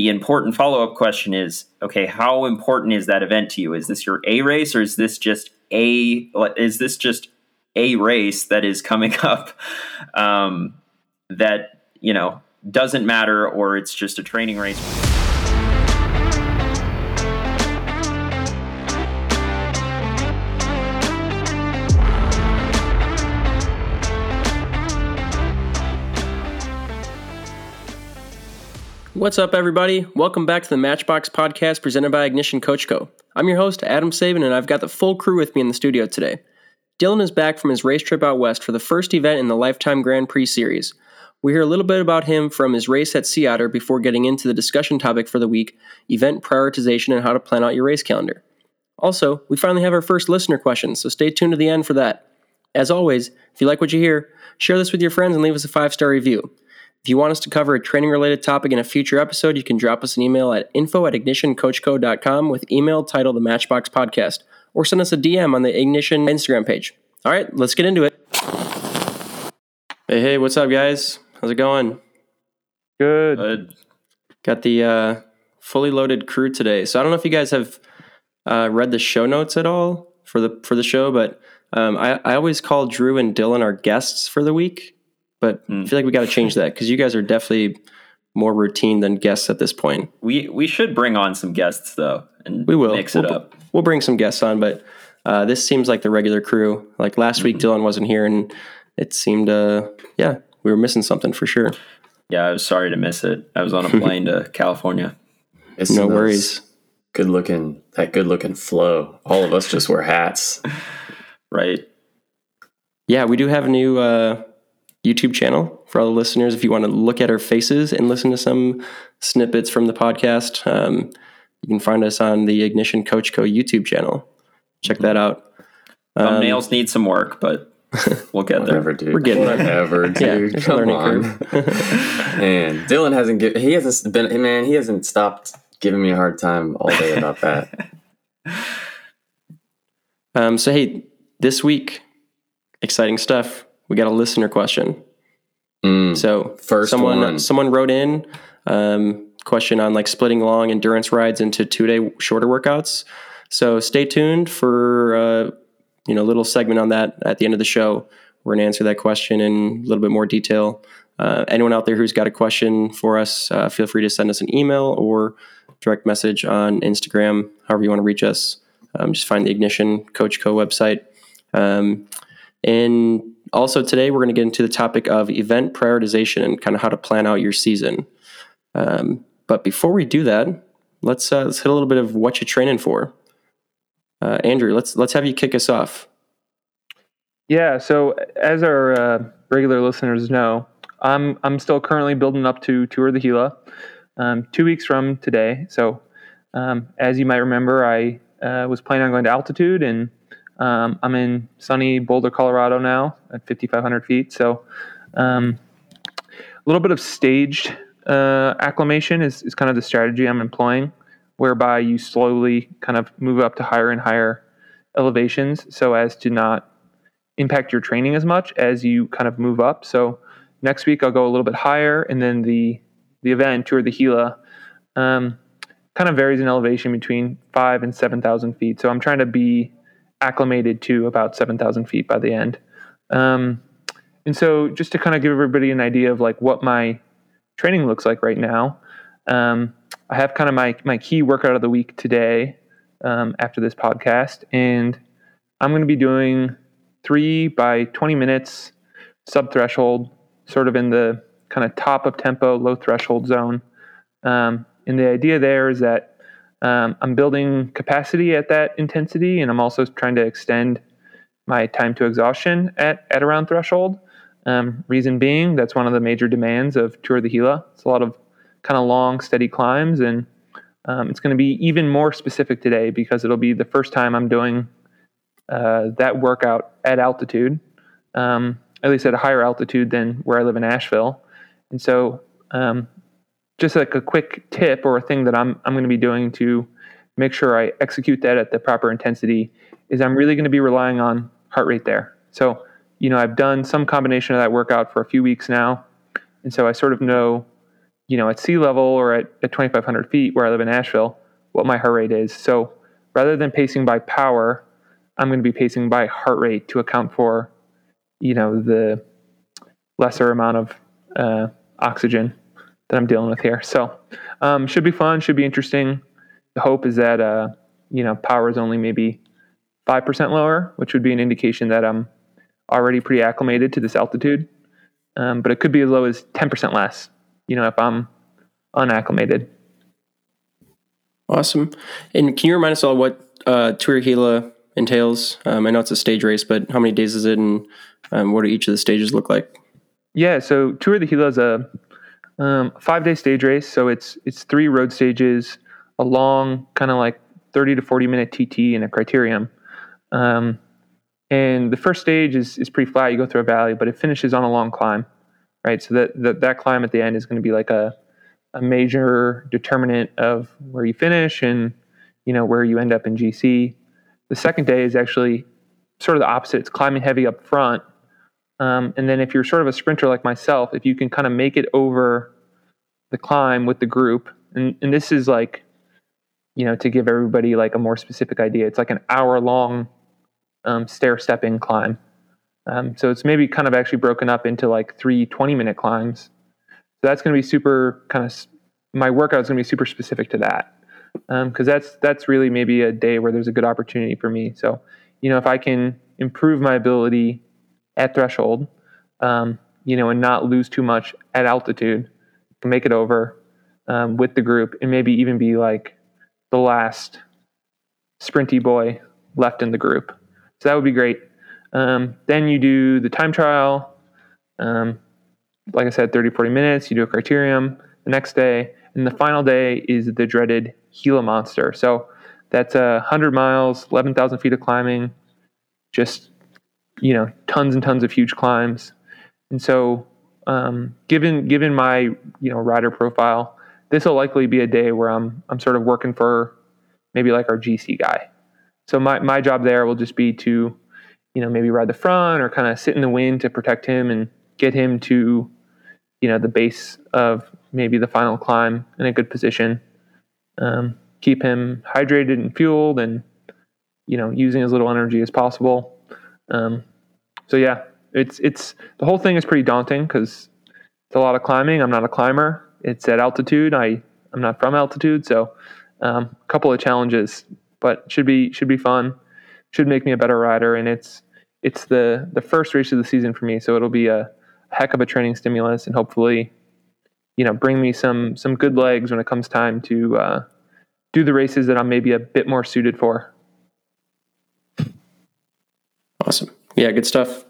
The important follow-up question is, okay, how important is that event to you? Is this your A race, or is this just a race that is coming up that, you know, doesn't matter, or it's just a training race? What's up, everybody? Welcome back to the Matchbox Podcast presented by Ignition Coach Co. I'm your host, Adam Saban, and I've got the full crew with me in the studio today. Dylan is back from his race trip out west for the first event in the Lifetime Grand Prix Series. We hear a little bit about him from his race at Sea Otter before getting into the discussion topic for the week, event prioritization and how to plan out your race calendar. Also, we finally have our first listener question, so stay tuned to the end for that. As always, if you like what you hear, share this with your friends and leave us a 5-star review. If you want us to cover a training-related topic in a future episode, you can drop us an email at info@ignitioncoachco.com with email titled The Matchbox Podcast, or send us a DM on the Ignition Instagram page. All right, let's get into it. Hey, what's up, guys? How's it going? Good. Got the fully loaded crew today. So I don't know if you guys have read the show notes at all for the show, but I always call Drew and Dylan our guests for the week. But I feel like we got to change that because you guys are definitely more routine than guests at this point. We should bring on some guests, though, and mix it up. We'll bring some guests on, but this seems like the regular crew. Like last week, Dylan wasn't here, and it seemed, we were missing something for sure. Yeah, I was sorry to miss it. I was on a plane to California. It's no worries. Good looking flow. All of us just wear hats. Right. Yeah, we do have a new... YouTube channel for all the listeners if you want to look at our faces and listen to some snippets from the podcast. You can find us on the Ignition Coach Co YouTube channel. Check that out. Thumbnails need some work, but we'll get there. We're getting there. Whatever, dude. Yeah, come on. Man, Dylan hasn't stopped giving me a hard time all day about that. So hey, this week, exciting stuff. We got a listener question. So first, someone wrote in question on like splitting long endurance rides into 2-day shorter workouts. So stay tuned for a little segment on that at the end of the show. We're going to answer that question in a little bit more detail. Anyone out there who's got a question for us, feel free to send us an email or direct message on Instagram, however you want to reach us. Just find the Ignition Coach Co website. And also today, we're going to get into the topic of event prioritization and kind of how to plan out your season. But before we do that, let's hit a little bit of what you're training for. Andrew, let's have you kick us off. Yeah. So as our regular listeners know, I'm still currently building up to Tour of the Gila 2 weeks from today. So as you might remember, I was planning on going to altitude and. I'm in sunny Boulder, Colorado now at 5,500 feet. So a little bit of staged acclimation is kind of the strategy I'm employing, whereby you slowly kind of move up to higher and higher elevations so as to not impact your training as much as you kind of move up. So next week I'll go a little bit higher, and then the event, Tour of the Gila, kind of varies in elevation between 5,000 and 7,000 feet. So I'm trying to be acclimated to about 7,000 feet by the end. And so just to kind of give everybody an idea of like what my training looks like right now, I have kind of my key workout of the week today after this podcast, and I'm going to be doing 3 by 20 minutes sub-threshold, sort of in the kind of top of tempo, low threshold zone. And the idea there is that I'm building capacity at that intensity, and I'm also trying to extend my time to exhaustion at around threshold. Reason being, that's one of the major demands of Tour of the Gila. It's a lot of kind of long, steady climbs, and it's going to be even more specific today because it'll be the first time I'm doing that workout at altitude, at least at a higher altitude than where I live in Asheville. And so... just like a quick tip or a thing that I'm going to be doing to make sure I execute that at the proper intensity is I'm really going to be relying on heart rate there. So, I've done some combination of that workout for a few weeks now. And so I sort of know you know, at sea level or at 2,500 feet where I live in Asheville, what my heart rate is. So rather than pacing by power, I'm going to be pacing by heart rate to account for, you know, the lesser amount of oxygen that I'm dealing with here. So should be fun, should be interesting. The hope is that, you know, power is only maybe 5% lower, which would be an indication that I'm already pretty acclimated to this altitude. But it could be as low as 10% less, you know, if I'm unacclimated. Awesome. And can you remind us all what Tour of the Gila entails? I know it's a stage race, but how many days is it, and what do each of the stages look like? Yeah, so Tour of the Gila is a 5-day stage race. So it's 3 road stages, a long kind of like 30 to 40 minute TT and a criterium. And the first stage is pretty flat. You go through a valley, but it finishes on a long climb, right? So that climb at the end is going to be like a major determinant of where you finish and, you know, where you end up in GC. The second day is actually sort of the opposite. It's climbing heavy up front. And then if you're sort of a sprinter like myself, if you can kind of make it over the climb with the group, and this is like, you know, to give everybody like a more specific idea, it's like an hour-long stair-stepping climb. So it's maybe kind of actually broken up into like 3 20-minute climbs. So that's going to be super kind of, my workout is going to be super specific to that. Because that's really maybe a day where there's a good opportunity for me. So, you know, if I can improve my ability at threshold, you know, and not lose too much at altitude, can make it over with the group, and maybe even be like the last sprinty boy left in the group. So that would be great. Then you do the time trial. Like I said, 30, 40 minutes. You do a criterium the next day. And the final day is the dreaded Gila Monster. So that's 100 miles, 11,000 feet of climbing, just, you know, tons and tons of huge climbs. And so given my, you know, rider profile, this will likely be a day where I'm sort of working for maybe like our GC guy. So my job there will just be to, you know, maybe ride the front or kind of sit in the wind to protect him and get him to, you know, the base of maybe the final climb in a good position. Keep him hydrated and fueled and, you know, using as little energy as possible. So yeah, it's the whole thing is pretty daunting because it's a lot of climbing. I'm not a climber. It's at altitude. I'm not from altitude. So, a couple of challenges, but should be fun. Should make me a better rider. And it's the first race of the season for me. So it'll be a heck of a training stimulus, and hopefully, you know, bring me some good legs when it comes time to do the races that I'm maybe a bit more suited for. Awesome. Yeah, good stuff.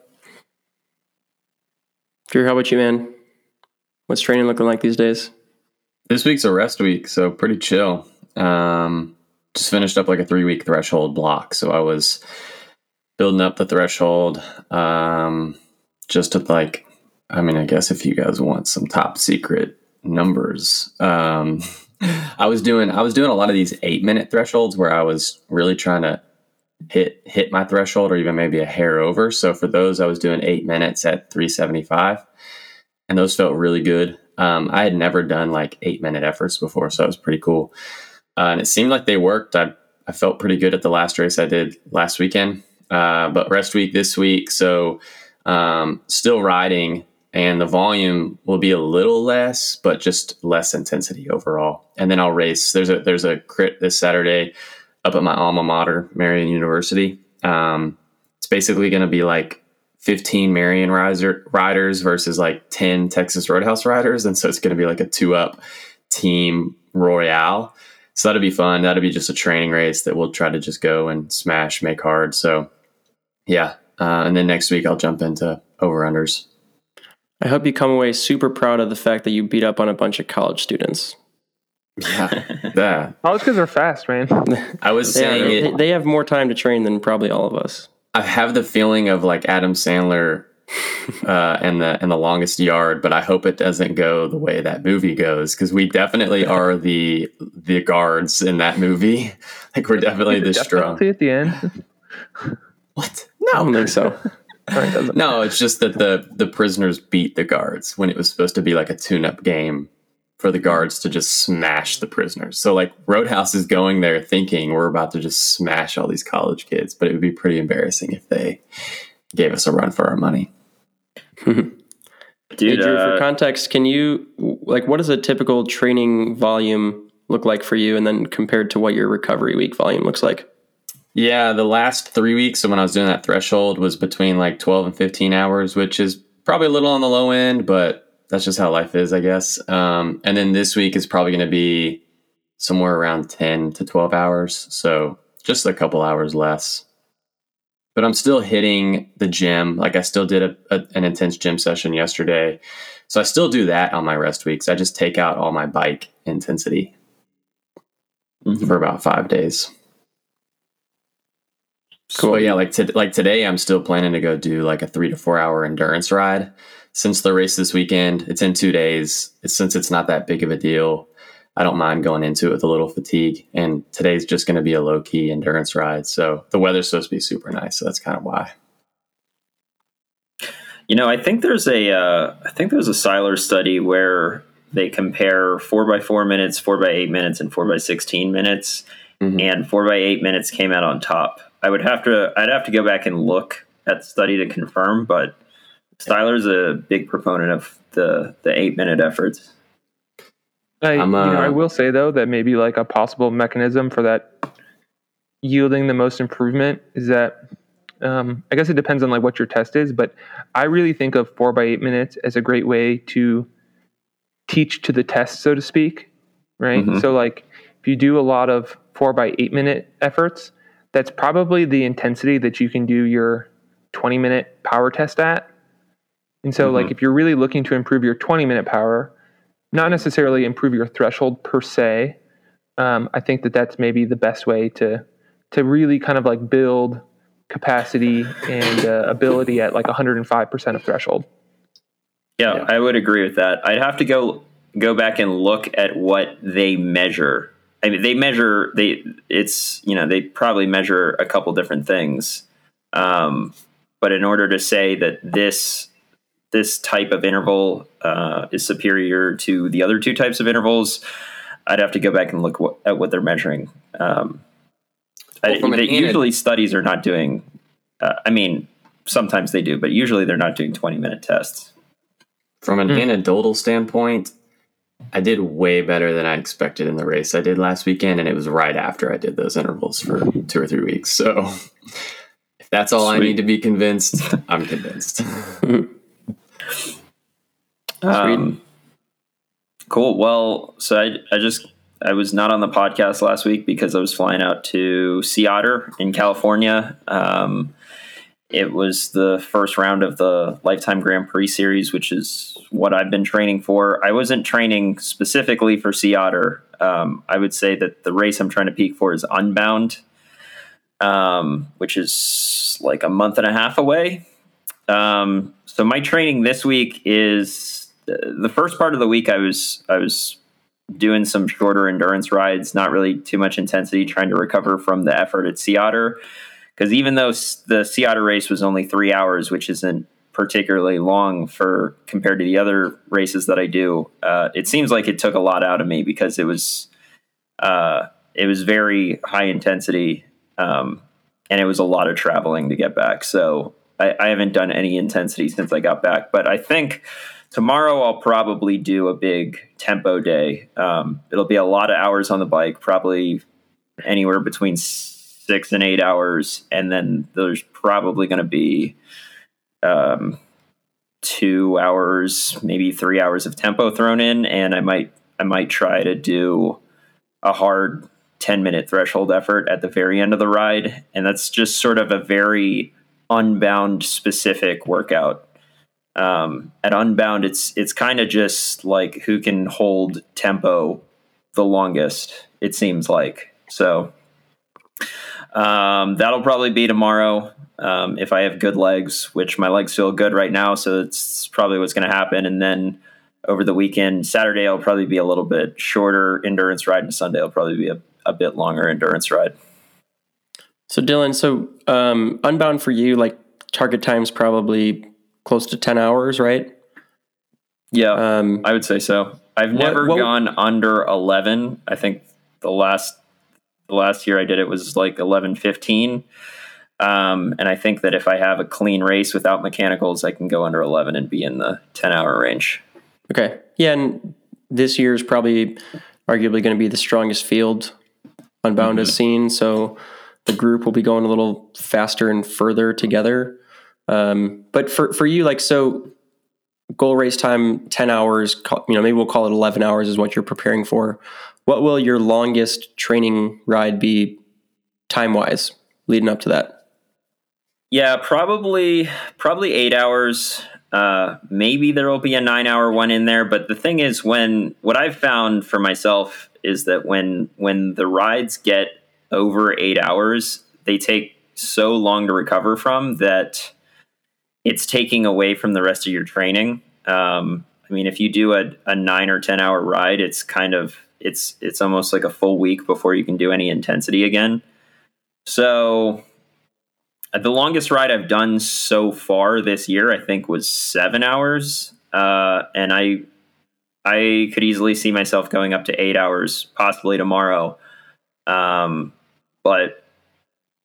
Drew, how about you, man? What's training looking like these days? This week's a rest week, so pretty chill. Just finished up like a 3-week threshold block, so I was building up the threshold just to like, I mean, I guess if you guys want some top secret numbers, I was doing a lot of these 8-minute thresholds where I was really trying to hit my threshold or even maybe a hair over. So for those, I was doing 8 minutes at 375, and those felt really good. I had never done like 8-minute efforts before, so that was pretty cool. And it seemed like they worked. I felt pretty good at the last race I did last weekend, but rest week this week. So still riding, and the volume will be a little less, but just less intensity overall. And then I'll race. There's a crit this Saturday up at my alma mater, Marion University. It's basically going to be like 15 Marion riders versus like 10 Texas Roadhouse riders. And so it's going to be like a 2-up team royale. So that'll be fun. That'll be just a training race that we'll try to just go and smash, make hard. So yeah. And then next week I'll jump into over-unders. I hope you come away super proud of the fact that you beat up on a bunch of college students. Yeah, yeah. College kids are fast, man. I was saying they have more time to train than probably all of us. I have the feeling of like Adam Sandler and the Longest Yard, but I hope it doesn't go the way that movie goes, because we definitely are the guards in that movie. Like we're definitely the strong. At the end. What? No, I don't think so. No, it's just that the prisoners beat the guards when it was supposed to be like a tune-up game for the guards to just smash the prisoners. So like Roadhouse is going there thinking we're about to just smash all these college kids, but it would be pretty embarrassing if they gave us a run for our money. Dude, Drew, for context, can you, like, what does a typical training volume look like for you, and then compared to what your recovery week volume looks like? Yeah, the last 3 weeks when I was doing that threshold was between like 12 and 15 hours, which is probably a little on the low end, but that's just how life is, I guess. And then this week is probably going to be somewhere around 10 to 12 hours, so just a couple hours less. But I'm still hitting the gym. Like I still did an intense gym session yesterday. So I still do that on my rest weeks. I just take out all my bike intensity for about 5 days. Cool. So yeah, like today I'm still planning to go do like a 3 to 4 hour endurance ride. Since the race this weekend, it's in 2 days. Since it's not that big of a deal, I don't mind going into it with a little fatigue, and today's just going to be a low key endurance ride. So the weather's supposed to be super nice. So that's kind of why. You know, I think there's a Seiler study where they compare 4x4 minutes, 4x8 minutes, and 4x16 minutes, and 4x8 minutes came out on top. I'd have to go back and look at the study to confirm, but Seiler's a big proponent of the 8 minute efforts. I will say, though, that maybe like a possible mechanism for that yielding the most improvement is that I guess it depends on like what your test is, but I really think of 4x8 minutes as a great way to teach to the test, so to speak, right? So like if you do a lot of 4x8 minute efforts, that's probably the intensity that you can do your 20-minute power test at. And so like if you're really looking to improve your 20-minute power, not necessarily improve your threshold per se. I think that that's maybe the best way to really kind of like build capacity and ability at like 105% of threshold. Yeah, I would agree with that. I'd have to go back and look at what they measure. I mean, they probably measure a couple different things. But in order to say that this type of interval is superior to the other two types of intervals, I'd have to go back and look at what they're measuring. Usually studies are not doing, sometimes they do, but usually they're not doing 20-minute tests. From an anecdotal standpoint, I did way better than I expected in the race I did last weekend, and it was right after I did those intervals for 2 or 3 weeks. So if that's all I need to be convinced, I'm convinced. Cool. Well, so I was not on the podcast last week because I was flying out to Sea Otter in California. It was the first round of the Lifetime Grand Prix Series, which is what I've been training for. I wasn't training specifically for Sea Otter. I would say that the race I'm trying to peak for is Unbound, which is like a month and a half away. So my training this week is the first part of the week. I was doing some shorter endurance rides, not really too much intensity, trying to recover from the effort at Sea Otter. Because even though the Sea Otter race was only 3 hours, which isn't particularly long compared to the other races that I do, it seems like it took a lot out of me because it was very high intensity, and it was a lot of traveling to get back. So I haven't done any intensity since I got back. But I think tomorrow I'll probably do a big tempo day. It'll be a lot of hours on the bike, probably anywhere between 6 and 8 hours, and then there's probably going to be 2 hours, maybe 3 hours of tempo thrown in, and I might try to do a hard 10-minute threshold effort at the very end of the ride, and that's just sort of a very Unbound specific workout. At Unbound, it's kind of just like who can hold tempo the longest, it seems like. So that'll probably be tomorrow, if I have good legs, which my legs feel good right now, so it's probably what's going to happen. And then over the weekend, Saturday will probably be a little bit shorter endurance ride, and Sunday will probably be a bit longer endurance ride. So Dylan, Unbound for you, like target time's probably close to 10 hours, right? Yeah, I would say so. I've never gone under 11. I think the last year I did it was like 11:15. And I think that if I have a clean race without mechanicals, I can go under 11 and be in the 10-hour range. Okay. Yeah, and this year is probably arguably going to be the strongest field Unbound has seen, so the group will be going a little faster and further together. But for you, like, so goal race time, 10 hours, you know, maybe we'll call it 11 hours is what you're preparing for. What will your longest training ride be time-wise leading up to that? Yeah, probably 8 hours. Maybe there will be a 9-hour one in there. But the thing is, what I've found for myself is that when the rides get over 8 hours, they take so long to recover from that it's taking away from the rest of your training. I mean, if you do a 9 or 10 hour ride, it's kind of, it's almost like a full week before you can do any intensity again. So the longest ride I've done so far this year, I think, was 7 hours. And I could easily see myself going up to 8 hours, possibly tomorrow. But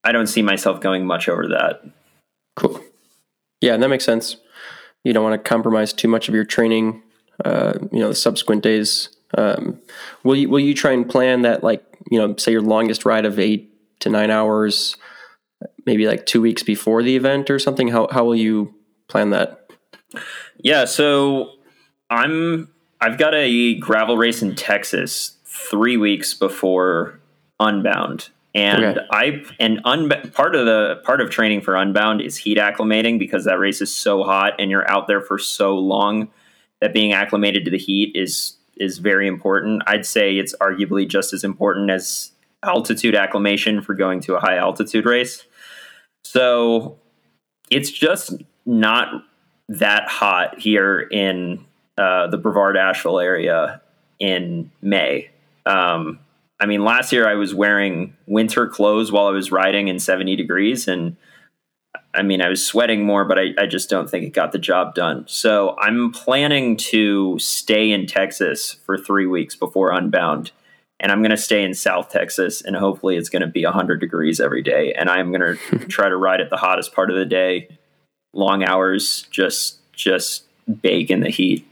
I don't see myself going much over that. Cool. Yeah, and that makes sense. You don't want to compromise too much of your training, you know, the subsequent days. Will you try and plan that, like, you know, say your longest ride of 8 to 9 hours, maybe like 2 weeks before the event or something? How will you plan that? Yeah, so I've got a gravel race in Texas 3 weeks before Unbound, and okay. Part of training for Unbound is heat acclimating, because that race is so hot and you're out there for so long that being acclimated to the heat is very important. I'd say it's arguably just as important as altitude acclimation for going to a high altitude race. So it's just not that hot here in the Brevard, Asheville area in May. I mean, last year I was wearing winter clothes while I was riding in 70 degrees. And I mean, I was sweating more, but I just don't think it got the job done. So I'm planning to stay in Texas for 3 weeks before Unbound. And I'm going to stay in South Texas, and hopefully it's going to be 100 degrees every day. And I'm going to try to ride at the hottest part of the day, long hours, just bake in the heat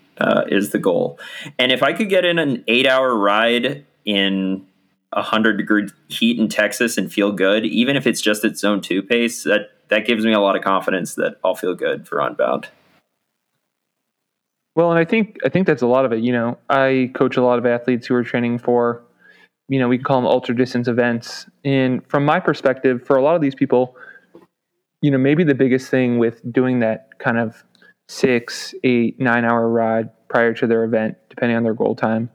is the goal. And if I could get in an 8-hour ride in 100 degree heat in Texas and feel good, even if it's just at zone 2 pace, that gives me a lot of confidence that I'll feel good for Unbound. Well, and I think that's a lot of it. You know, I coach a lot of athletes who are training for, you know, we can call them ultra distance events. And from my perspective, for a lot of these people, you know, maybe the biggest thing with doing that kind of 6, 8, 9 hour ride prior to their event, depending on their goal time,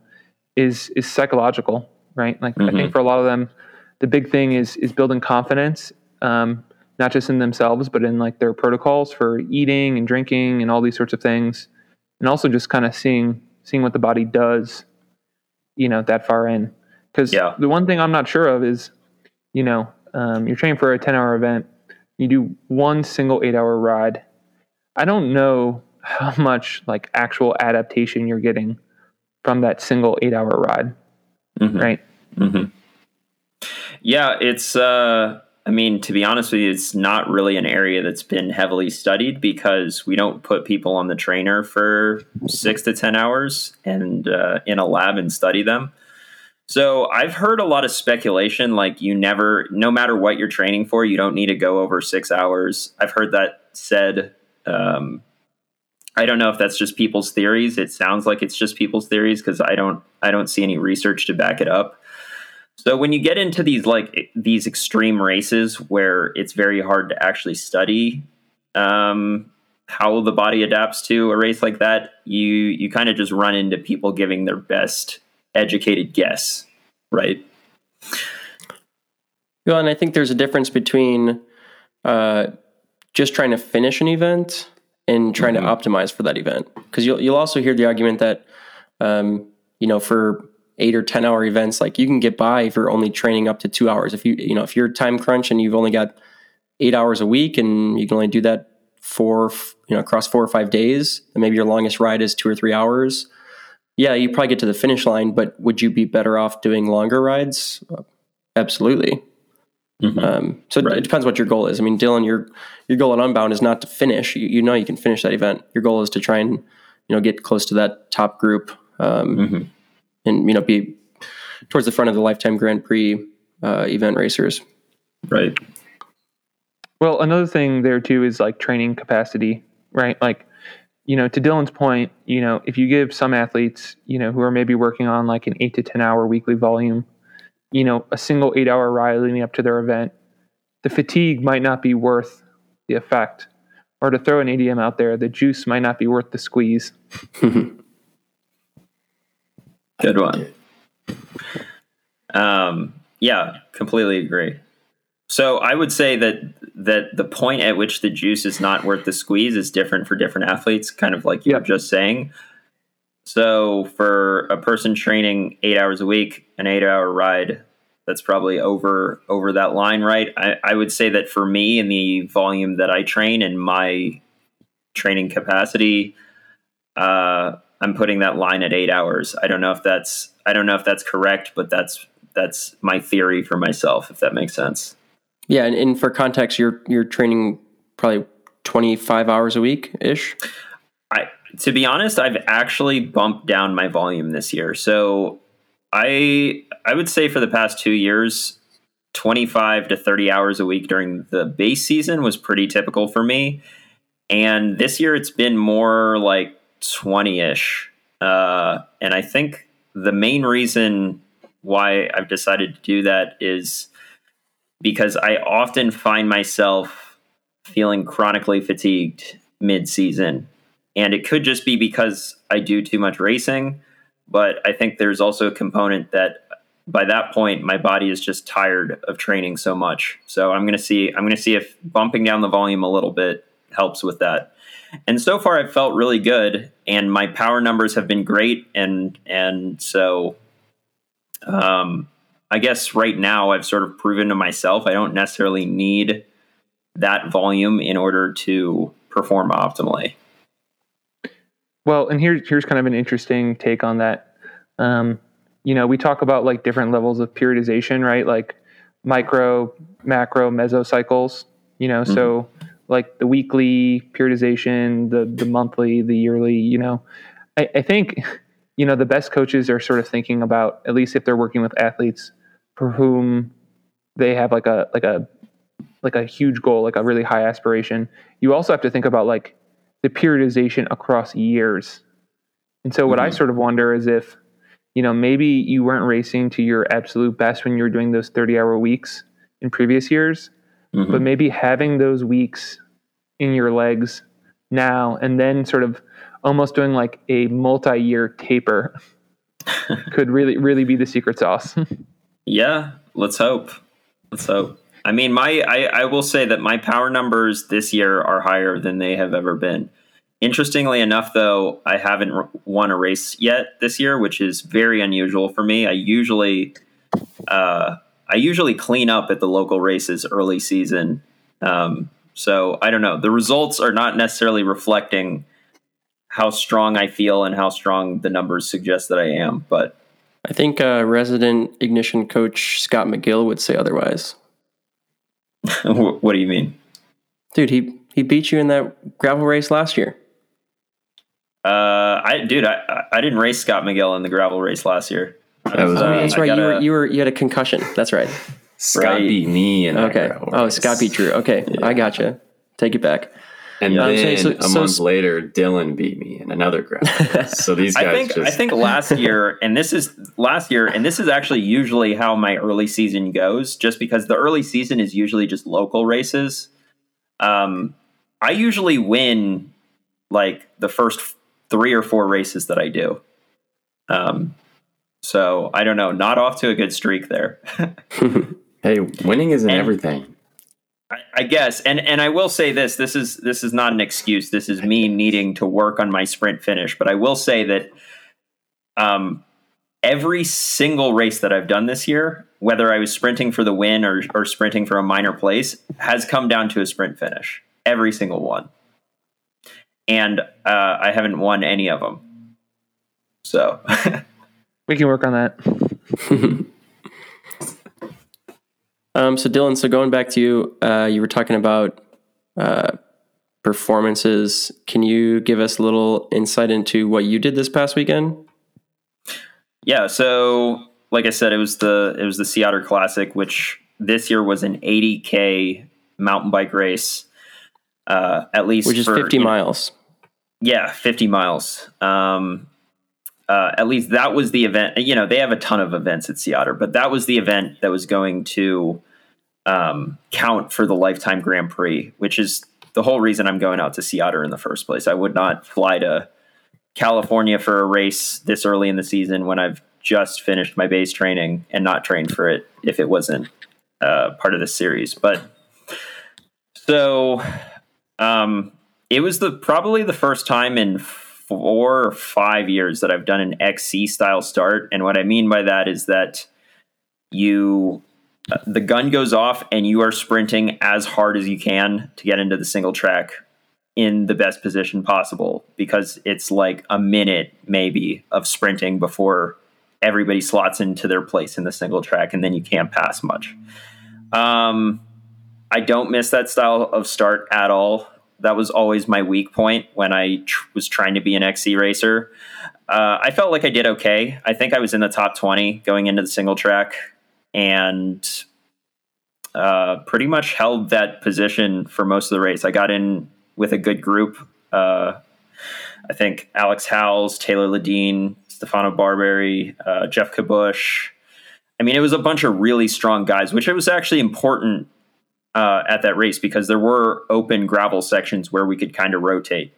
is psychological, right? Like, I think for a lot of them, the big thing is building confidence, not just in themselves, but in like their protocols for eating and drinking and all these sorts of things. And also just kind of seeing what the body does, you know, that far in. Because the one thing I'm not sure of is, you know, you're training for a 10-hour event. You do one single 8-hour ride. I don't know how much like actual adaptation you're getting from that single 8-hour ride, right? Yeah, it's, I mean, to be honest with you, it's not really an area that's been heavily studied, because we don't put people on the trainer for 6 to 10 hours and in a lab and study them. So I've heard a lot of speculation, like no matter what you're training for, you don't need to go over 6 hours. I've heard that said. I don't know if that's just people's theories. It sounds like it's just people's theories, because I don't see any research to back it up. So when you get into these extreme races where it's very hard to actually study how the body adapts to a race like that, you kind of just run into people giving their best educated guess, right? Well, and I think there's a difference between just trying to finish an event and trying to optimize for that event. Because you'll also hear the argument that, you know, for 8 or 10 hour events, like, you can get by if you're only training up to 2 hours. If you're time crunch and you've only got 8 hours a week and you can only do that across 4 or 5 days, and maybe your longest ride is 2 or 3 hours, yeah, you probably get to the finish line, but would you be better off doing longer rides? Absolutely. Mm-hmm. It depends what your goal is. I mean, Dylan, your goal at Unbound is not to finish. You know you can finish that event. Your goal is to try and, get close to that top group, mm-hmm. and, be towards the front of the Lifetime Grand Prix event racers. Right. Well, another thing there too is like training capacity, right? Like, to Dylan's point, if you give some athletes, who are maybe working on like an 8 to 10 hour weekly volume, a single 8 hour ride leading up to their event, the fatigue might not be worth the effect. Or to throw an idiom out there, the juice might not be worth the squeeze. Good one. Yeah, completely agree. So I would say that the point at which the juice is not worth the squeeze is different for different athletes, kind of like you were just saying. So for a person training 8 hours a week, an 8 hour ride, that's probably over that line, right? I would say that for me, in the volume that I train and my training capacity, I'm putting that line at 8 hours. I don't know if that's correct, but that's my theory for myself, if that makes sense. Yeah, and for context, you're training probably 25 hours a week ish. To be honest, I've actually bumped down my volume this year. So I would say for the past 2 years, 25 to 30 hours a week during the base season was pretty typical for me. And this year it's been more like 20-ish. And I think the main reason why I've decided to do that is because I often find myself feeling chronically fatigued mid-season. And it could just be because I do too much racing, but I think there's also a component that by that point my body is just tired of training so much. So I'm going to see if bumping down the volume a little bit helps with that. And so far I've felt really good, and my power numbers have been great, and so I guess right now I've sort of proven to myself I don't necessarily need that volume in order to perform optimally. Well, and here's kind of an interesting take on that. We talk about like different levels of periodization, right? Like micro, macro, meso cycles, mm-hmm. So like the weekly periodization, the monthly, the yearly, I think, the best coaches are sort of thinking about, at least if they're working with athletes for whom they have like a huge goal, like a really high aspiration. You also have to think about like the periodization across years. And so what mm-hmm. I sort of wonder is if, maybe you weren't racing to your absolute best when you were doing those 30-hour weeks in previous years, mm-hmm. but maybe having those weeks in your legs now and then sort of almost doing like a multi-year taper could really, really be the secret sauce. Yeah, let's hope. I mean, I will say that my power numbers this year are higher than they have ever been. Interestingly enough, though, I haven't won a race yet this year, which is very unusual for me. I usually clean up at the local races early season. So I don't know. The results are not necessarily reflecting how strong I feel and how strong the numbers suggest that I am. But I think resident Ignition coach Scott McGill would say otherwise. What do you mean? Dude, he beat you in that gravel race last year. I didn't race Scott McGill in the gravel race last year. That's right. You had a concussion. That's right. Scott beat me in that gravel race. Oh, Scott beat Drew. Okay, yeah. I gotcha. Take it back. And then a month later, Dylan beat me in another gravel race. So these guys I think last year, and this is actually usually how my early season goes, just because the early season is usually just local races. I usually win like the first 3 or 4 races that I do. So I don't know, not off to a good streak there. Hey, winning isn't everything. I guess, and I will say this is not an excuse. This is me needing to work on my sprint finish. But I will say that every single race that I've done this year, whether I was sprinting for the win or sprinting for a minor place, has come down to a sprint finish. Every single one. and I haven't won any of them. So we can work on that. So Dylan, so going back to you, you were talking about performances. Can you give us a little insight into what you did this past weekend? Yeah, so like I said, it was the Sea Otter Classic, which this year was an 80K mountain bike race, at least, which is 50 miles. Yeah, 50 miles. At least that was the event. You know, they have a ton of events at Sea Otter, but that was the event that was going to count for the Lifetime Grand Prix, which is the whole reason I'm going out to Sea Otter in the first place. I would not fly to California for a race this early in the season when I've just finished my base training and not trained for it if it wasn't part of the series. But so it was probably the first time in 4 or 5 years that I've done an XC style start. And what I mean by that is that the gun goes off and you are sprinting as hard as you can to get into the single track in the best position possible, because it's like a minute maybe of sprinting before everybody slots into their place in the single track, and then you can't pass much. I don't miss that style of start at all. That was always my weak point when I was trying to be an XC racer. I felt like I did okay. I think I was in the top 20 going into the single track, and pretty much held that position for most of the race. I got in with a good group. I think Alex Howes, Taylor Ledeen, Stefano Barberi, Jeff Kabush. I mean, it was a bunch of really strong guys, which it was actually important at that race because there were open gravel sections where we could kind of rotate.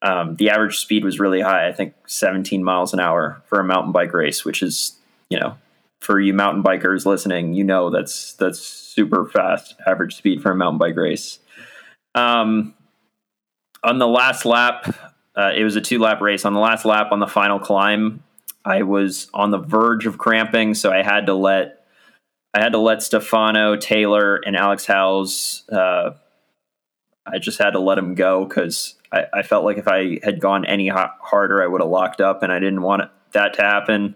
The average speed was really high. I think 17 miles an hour for a mountain bike race, which is, you know, for you mountain bikers listening, you know, that's super fast average speed for a mountain bike race. On the last lap, it was a 2-lap race. On the last lap, on the final climb, I was on the verge of cramping, so I had to let Stefano, Taylor, and Alex Howes. I just had to let them go because I felt like if I had gone any harder, I would have locked up, and I didn't want that to happen.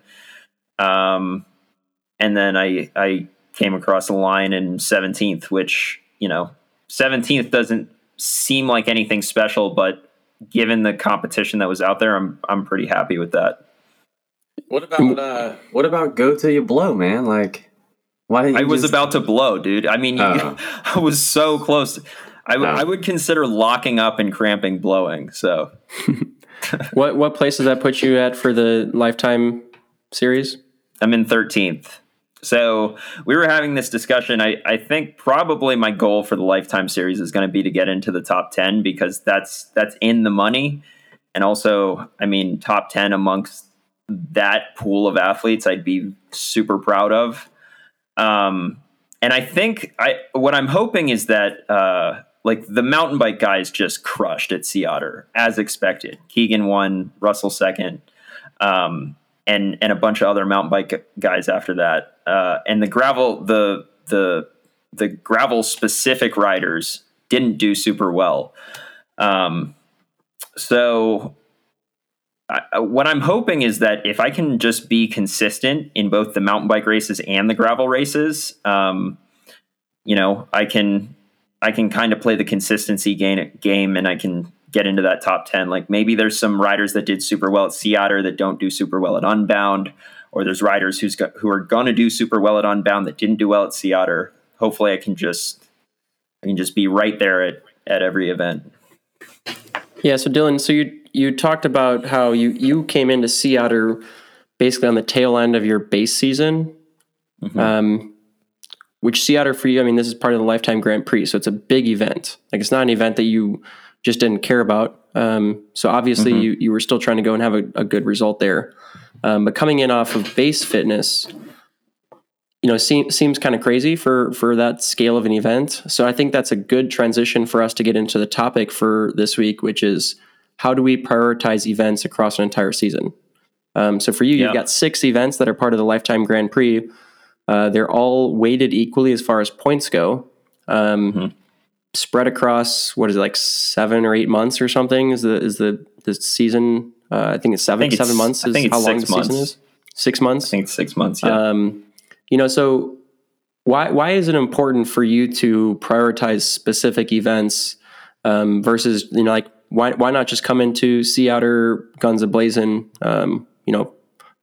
And then I came across the line in 17th, which, you know, 17th doesn't seem like anything special, but given the competition that was out there, I'm pretty happy with that. What about go till you blow, man? Like, why didn't you I was about to blow, dude. I mean, I was so close. I would consider locking up and cramping blowing. So what place does that put you at for the Lifetime series? I'm in 13th. So we were having this discussion. I think probably my goal for the Lifetime series is going to be to get into the top 10, because that's in the money. And also, I mean, top 10 amongst that pool of athletes, I'd be super proud of. And I think what I'm hoping is that like the mountain bike guys just crushed at Sea Otter as expected. Keegan won, Russell second, and a bunch of other mountain bike guys after that. And the gravel, the gravel specific riders didn't do super well. So what I'm hoping is that if I can just be consistent in both the mountain bike races and the gravel races, you know, I can kind of play the consistency game, and I can get into that top 10. Like, maybe there's some riders that did super well at Sea Otter that don't do super well at Unbound, or there's riders who are going to do super well at Unbound that didn't do well at Sea Otter. Hopefully I can just be right there at every event. Yeah. So Dylan, so you talked about how you came into Sea Otter basically on the tail end of your base season, mm-hmm. Which Sea Otter for you, I mean, this is part of the Lifetime Grand Prix, so it's a big event. Like, it's not an event that you just didn't care about. So obviously mm-hmm. you were still trying to go and have a good result there. But coming in off of base fitness, you know, seems kind of crazy for that scale of an event. So I think that's a good transition for us to get into the topic for this week, which is, how do we prioritize events across an entire season? So for you, yeah. You've got 6 events that are part of the Lifetime Grand Prix. They're all weighted equally as far as points go. Mm-hmm. spread across, what is it, like 7 or 8 months or something is the season. I think it's seven months is how long the season is. 6 months? I think it's 6 months, yeah. So why is it important for you to prioritize specific events versus, why not just come into Sea Otter guns ablazing,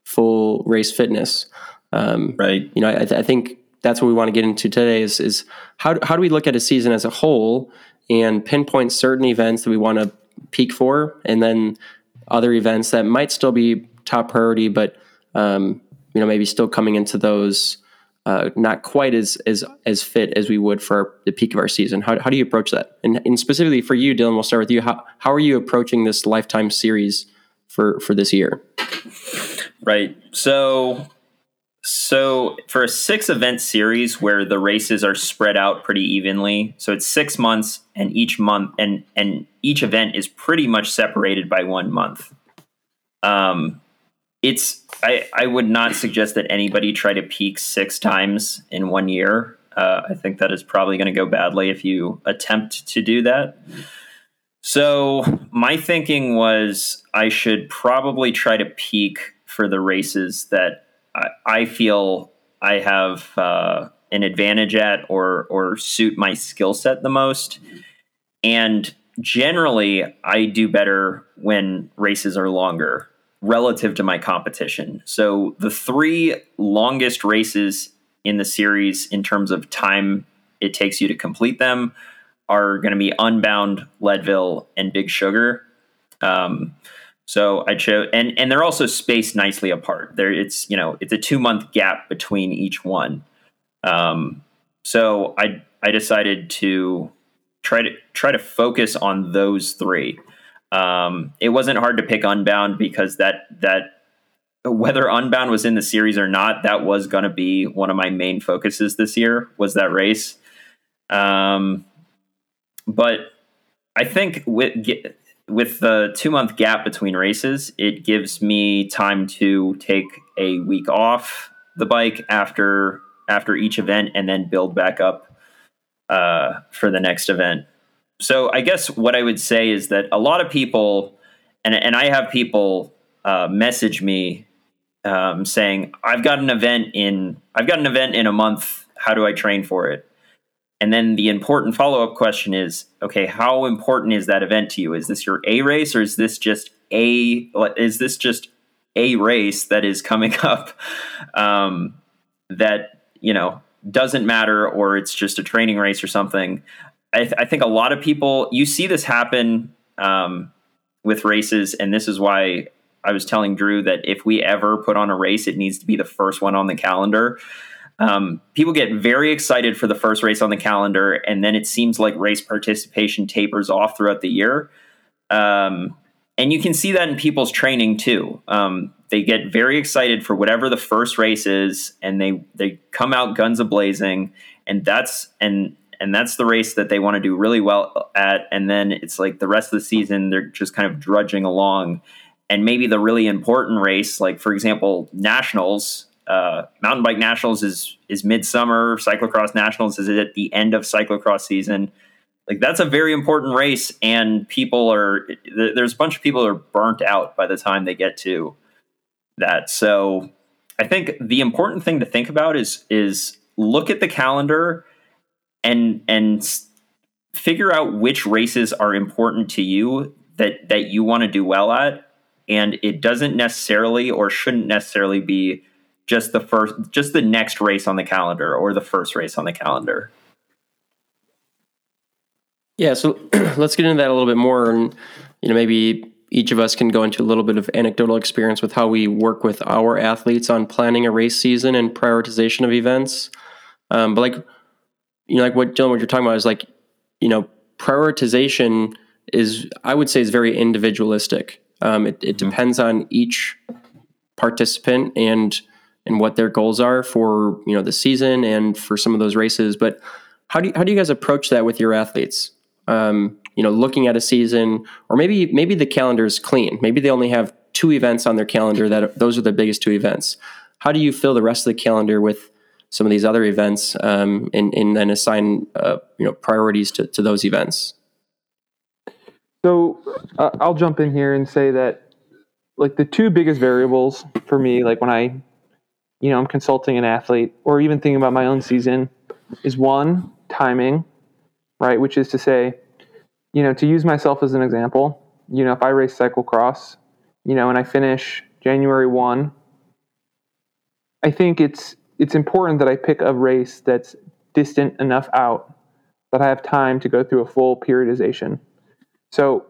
full race fitness? Right. I think that's what we want to get into today is how do we look at a season as a whole and pinpoint certain events that we want to peak for, and then other events that might still be top priority, but maybe still coming into those not quite as fit as we would for the peak of our season. How do you approach that? And specifically for you, Dylan, we'll start with you. How are you approaching this Lifetime series for this year? Right. So for a 6-event series where the races are spread out pretty evenly, so it's 6 months, and each month and each event is pretty much separated by 1 month. I would not suggest that anybody try to peak 6 times in 1 year. I think that is probably going to go badly if you attempt to do that. So my thinking was I should probably try to peak for the races that I feel I have an advantage at or suit my skill set the most. And generally, I do better when races are longer relative to my competition. So the 3 longest races in the series in terms of time it takes you to complete them are going to be Unbound, Leadville, and Big Sugar. So I chose, and they're also spaced nicely apart. There, it's a 2-month gap between each one. So I decided to try to focus on those 3. It wasn't hard to pick Unbound because that whether Unbound was in the series or not, that was going to be one of my main focuses this year, was that race. But I think with the 2-month gap between races, it gives me time to take a week off the bike after each event and then build back up for the next event. So I guess what I would say is that a lot of people, and I have people message me saying, I've got an event in a month. How do I train for it? And then the important follow-up question is, okay, how important is that event to you? Is this your A race, or is this just a race that is coming up that, doesn't matter, or it's just a training race or something? I think a lot of people, you see this happen with races, and this is why I was telling Drew that if we ever put on a race, it needs to be the first one on the calendar. People get very excited for the first race on the calendar, and then it seems like race participation tapers off throughout the year. And you can see that in people's training too. They get very excited for whatever the first race is, and they come out guns a-blazing, and that's the race that they want to do really well at. And then it's like the rest of the season, they're just kind of drudging along. And maybe the really important race, like for example, nationals, mountain bike nationals is midsummer. Cyclocross nationals is at the end of cyclocross season. Like that's a very important race, and there's a bunch of people that are burnt out by the time they get to that. So I think the important thing to think about is look at the calendar and figure out which races are important to you that you want to do well at. And it doesn't necessarily or shouldn't necessarily be just the next race on the calendar or the first race on the calendar. Yeah. So let's get into that a little bit more. And, maybe each of us can go into a little bit of anecdotal experience with how we work with our athletes on planning a race season and prioritization of events. But what you're talking about is prioritization is very individualistic. It depends on each participant and what their goals are for the season and for some of those races. But how do you guys approach that with your athletes? Looking at a season, or maybe the calendar is clean. Maybe they only have 2 events on their calendar, those are the biggest 2 events. How do you fill the rest of the calendar with some of these other events, and then assign priorities to those events. So I'll jump in here and say that like the two biggest variables for me, like when I, I'm consulting an athlete or even thinking about my own season, is one, timing, right? Which is to say, to use myself as an example, if I race cyclocross, and I finish January 1, I think it's important that I pick a race that's distant enough out that I have time to go through a full periodization. So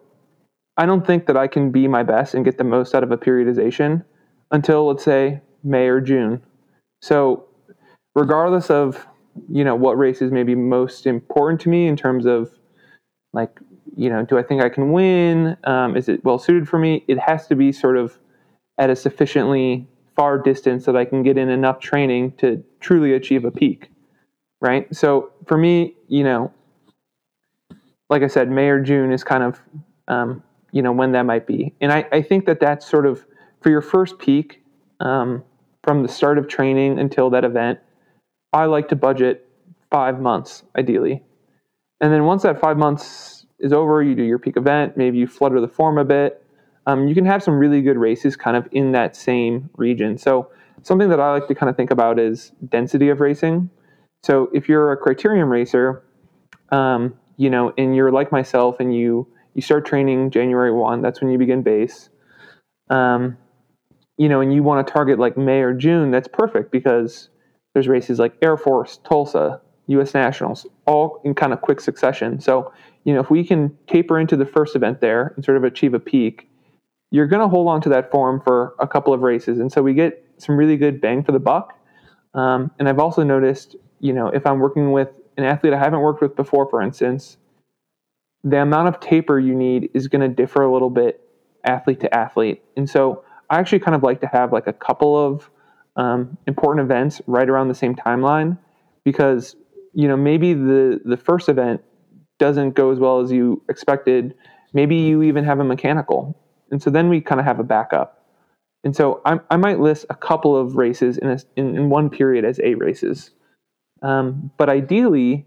I don't think that I can be my best and get the most out of a periodization until, let's say, May or June. So regardless of, what races may be most important to me in terms of like, do I think I can win? Is it well suited for me? It has to be sort of at a sufficiently far distance that I can get in enough training to truly achieve a peak, right? So for me, like I said, May or June is kind of, when that might be. And I think that that's sort of for your first peak, from the start of training until that event, I like to budget 5 months ideally. And then once that 5 months is over, you do your peak event, maybe you flutter the form a bit. You can have some really good races kind of in that same region. So something that I like to kind of think about is density of racing. So if you're a criterium racer, and you're like myself and you start training January 1, that's when you begin base, and you want to target like May or June, that's perfect because there's races like Air Force, Tulsa, U.S. Nationals, all in kind of quick succession. So, if we can taper into the first event there and sort of achieve a peak, you're going to hold on to that form for a couple of races. And so we get some really good bang for the buck. And I've also noticed, if I'm working with an athlete I haven't worked with before, for instance, the amount of taper you need is going to differ a little bit athlete to athlete. And so I actually kind of like to have like a couple of important events right around the same timeline because, maybe the first event doesn't go as well as you expected. Maybe you even have a mechanical. And so then we kind of have a backup. And so I might list a couple of races in one period as A races. But ideally,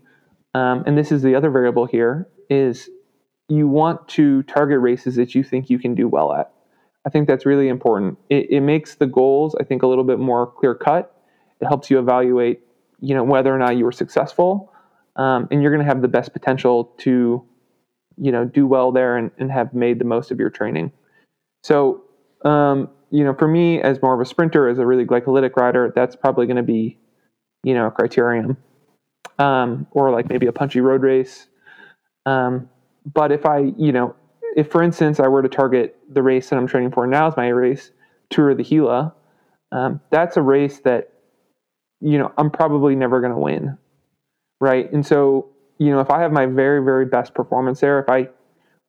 and this is the other variable here, is you want to target races that you think you can do well at. I think that's really important. It makes the goals, I think, a little bit more clear-cut. It helps you evaluate, whether or not you were successful. And you're going to have the best potential to, do well there and have made the most of your training. So, for me as more of a sprinter, as a really glycolytic rider, that's probably going to be, a criterium, or like maybe a punchy road race. But if I, if for instance, I were to target the race that I'm training for now is my race, Tour of the Gila, that's a race that, I'm probably never going to win. Right. And so, if I have my very, very best performance there, if I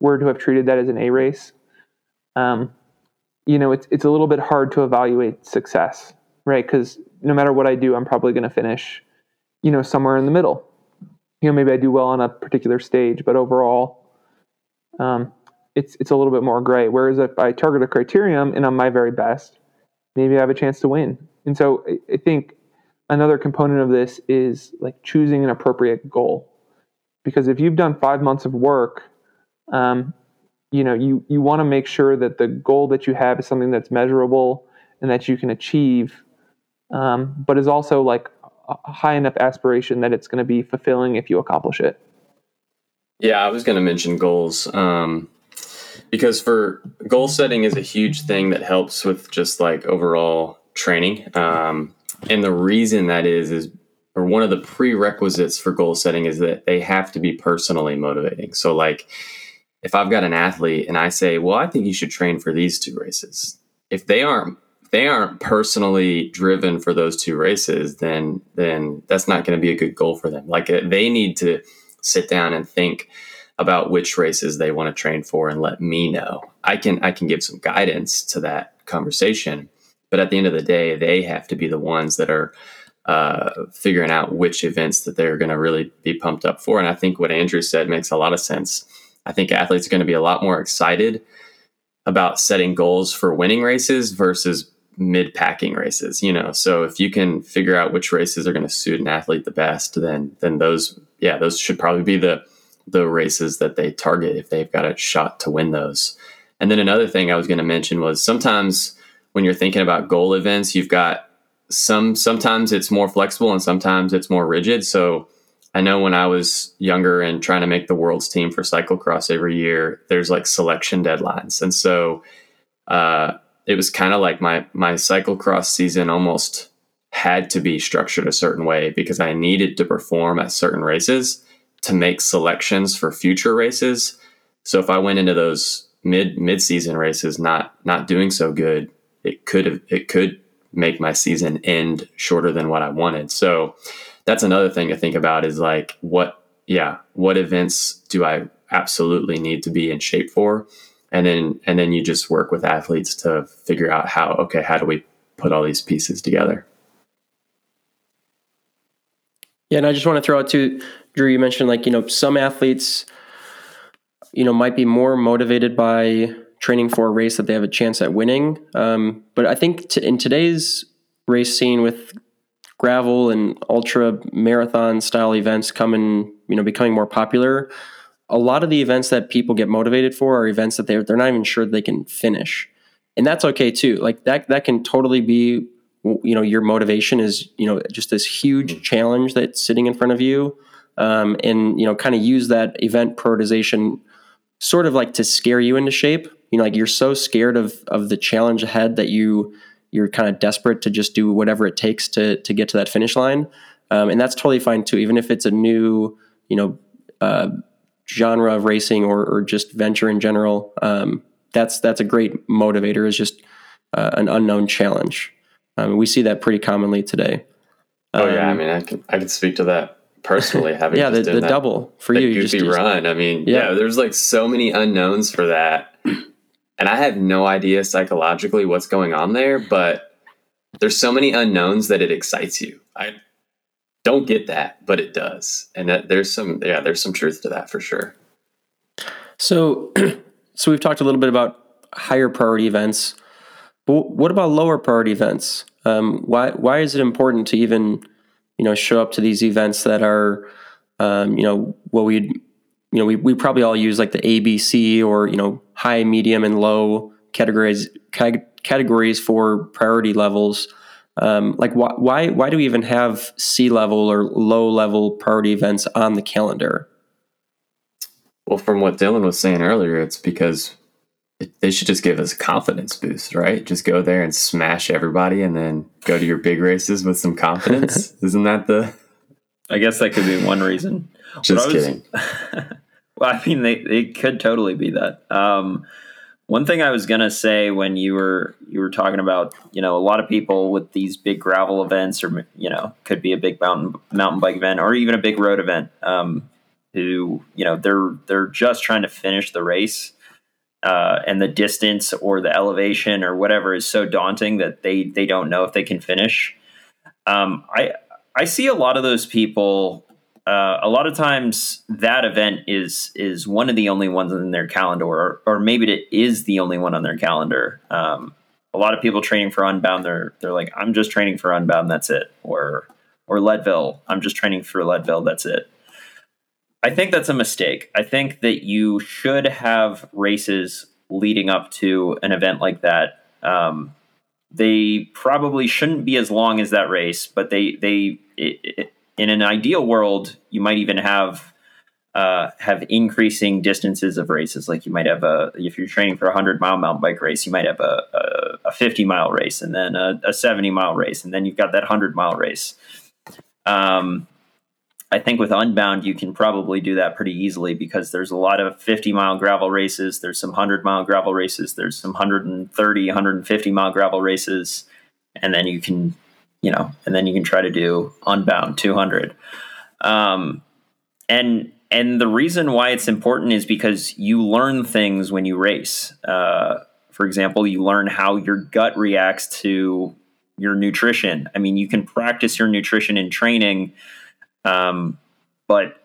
were to have treated that as an A race, it's a little bit hard to evaluate success, right? Because no matter what I do, I'm probably going to finish, somewhere in the middle. Maybe I do well on a particular stage, but overall, it's a little bit more gray. Whereas if I target a criterium and I'm my very best, maybe I have a chance to win. And so I think another component of this is like choosing an appropriate goal, because if you've done 5 months of work, you want to make sure that the goal that you have is something that's measurable and that you can achieve, but is also like a high enough aspiration that it's going to be fulfilling if you accomplish it. Yeah, I was going to mention goals, because for goal setting is a huge thing that helps with just like overall training. And the reason that is or one of the prerequisites for goal setting is that they have to be personally motivating. So like, if I've got an athlete and I say, well, I think you should train for these two races. If they aren't personally driven for those two races, then that's not going to be a good goal for them. Like they need to sit down and think about which races they want to train for and let me know. I can give some guidance to that conversation, but at the end of the day, they have to be the ones that are figuring out which events that they're going to really be pumped up for. And I think what Andrew said makes a lot of sense. I think athletes are going to be a lot more excited about setting goals for winning races versus mid-packing races, you know. So if you can figure out which races are going to suit an athlete the best, then those should probably be the races that they target if they've got a shot to win those. And then another thing I was going to mention was sometimes when you're thinking about goal events, you've got sometimes it's more flexible and sometimes it's more rigid. So I know when I was younger and trying to make the world's team for cyclocross every year, there's like selection deadlines. And so it was kind of like my cyclocross season almost had to be structured a certain way because I needed to perform at certain races to make selections for future races. So if I went into those mid-season races not doing so good, it could make my season end shorter than what I wanted. So that's another thing to think about is like, what events do I absolutely need to be in shape for? And then you just work with athletes to figure out how do we put all these pieces together? Yeah. And I just want to throw out to Drew, you mentioned like, you know, some athletes, you know, might be more motivated by training for a race that they have a chance at winning. But I think in today's race scene with gravel and ultra marathon style events coming, you know, becoming more popular, a lot of the events that people get motivated for are events that they're not even sure they can finish. And that's okay too. Like that can totally be, you know, your motivation is, you know, just this huge challenge that's sitting in front of you. And, you know, kind of use that event prioritization sort of like to scare you into shape. You know, like you're so scared of the challenge ahead that you're kind of desperate to just do whatever it takes to get to that finish line. And that's totally fine too. Even if it's a new, you know, genre of racing or just venture in general, that's a great motivator is just an unknown challenge. We see that pretty commonly today. I mean, I can speak to that personally. Having yeah, the that, double for you, goofy you just run. I mean, yeah, there's like so many unknowns for that, and I have no idea psychologically what's going on there. But there's so many unknowns that it excites you. I don't get that, but it does. And that there's some truth to that for sure. So we've talked a little bit about higher priority events, but what about lower priority events? Why is it important to even, you know, show up to these events that are, you know, what we'd, you know, we probably all use like the ABC or, you know, high, medium, and low categories for priority levels. Like why do we even have C-level or low-level priority events on the calendar? Well, from what Dylan was saying earlier, it's because they should just give us a confidence boost, right? Just go there and smash everybody and then go to your big races with some confidence. Isn't that the... I guess that could be one reason. Just kidding. Well, I mean, it could totally be that. One thing I was going to say when you were talking about, you know, a lot of people with these big gravel events or, you know, could be a big mountain bike event or even a big road event, who, you know, they're just trying to finish the race, and the distance or the elevation or whatever is so daunting that they don't know if they can finish. I see a lot of those people. A lot of times that event is one of the only ones on their calendar, or maybe it is the only one on their calendar. A lot of people training for Unbound, they're like, I'm just training for Unbound, that's it. Or Leadville, I'm just training for Leadville, that's it. I think that's a mistake. I think that you should have races leading up to an event like that. They probably shouldn't be as long as that race, but in an ideal world, you might even have increasing distances of races. Like you might have if you're training for 100-mile mountain bike race, you might have a 50-mile race and then a 70-mile race. And then you've got that 100-mile race. I think with Unbound, you can probably do that pretty easily because there's a lot of 50-mile gravel races. There's some 100-mile gravel races. There's some 130, 150-mile gravel races. And then you can... you know, and then you can try to do Unbound 200. And the reason why it's important is because you learn things when you race. For example, you learn how your gut reacts to your nutrition. I mean, you can practice your nutrition in training, but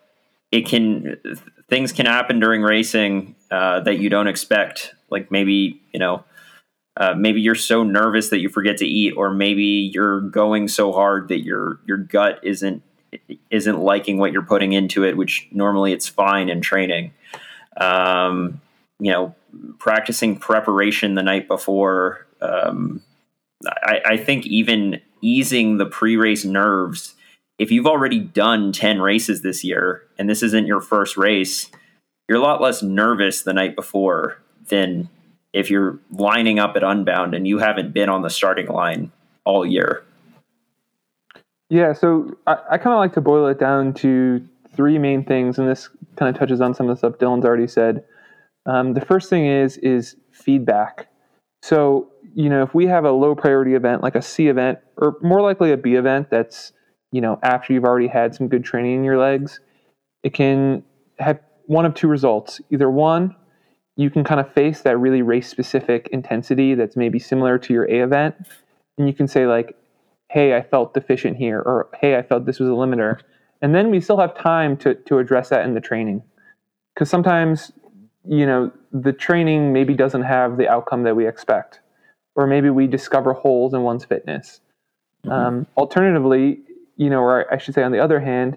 things can happen during racing that you don't expect. Like maybe, you know, Maybe you're so nervous that you forget to eat, or maybe you're going so hard that your gut isn't liking what you're putting into it, which normally it's fine in training. Practicing preparation the night before. I think even easing the pre-race nerves. If you've already done 10 races this year and this isn't your first race, you're a lot less nervous the night before than if you're lining up at Unbound and you haven't been on the starting line all year. Yeah, so I kind of like to boil it down to three main things, and this kind of touches on some of the stuff Dylan's already said. The first thing is feedback. So, if we have a low priority event, like a C event, or more likely a B event that's, after you've already had some good training in your legs, it can have one of two results. Either one, you can kind of face that really race-specific intensity that's maybe similar to your A event, and you can say like, hey, I felt deficient here, or hey, I felt this was a limiter. And then we still have time to address that in the training. Because sometimes, the training maybe doesn't have the outcome that we expect, or maybe we discover holes in one's fitness. Mm-hmm. Alternatively, or I should say on the other hand,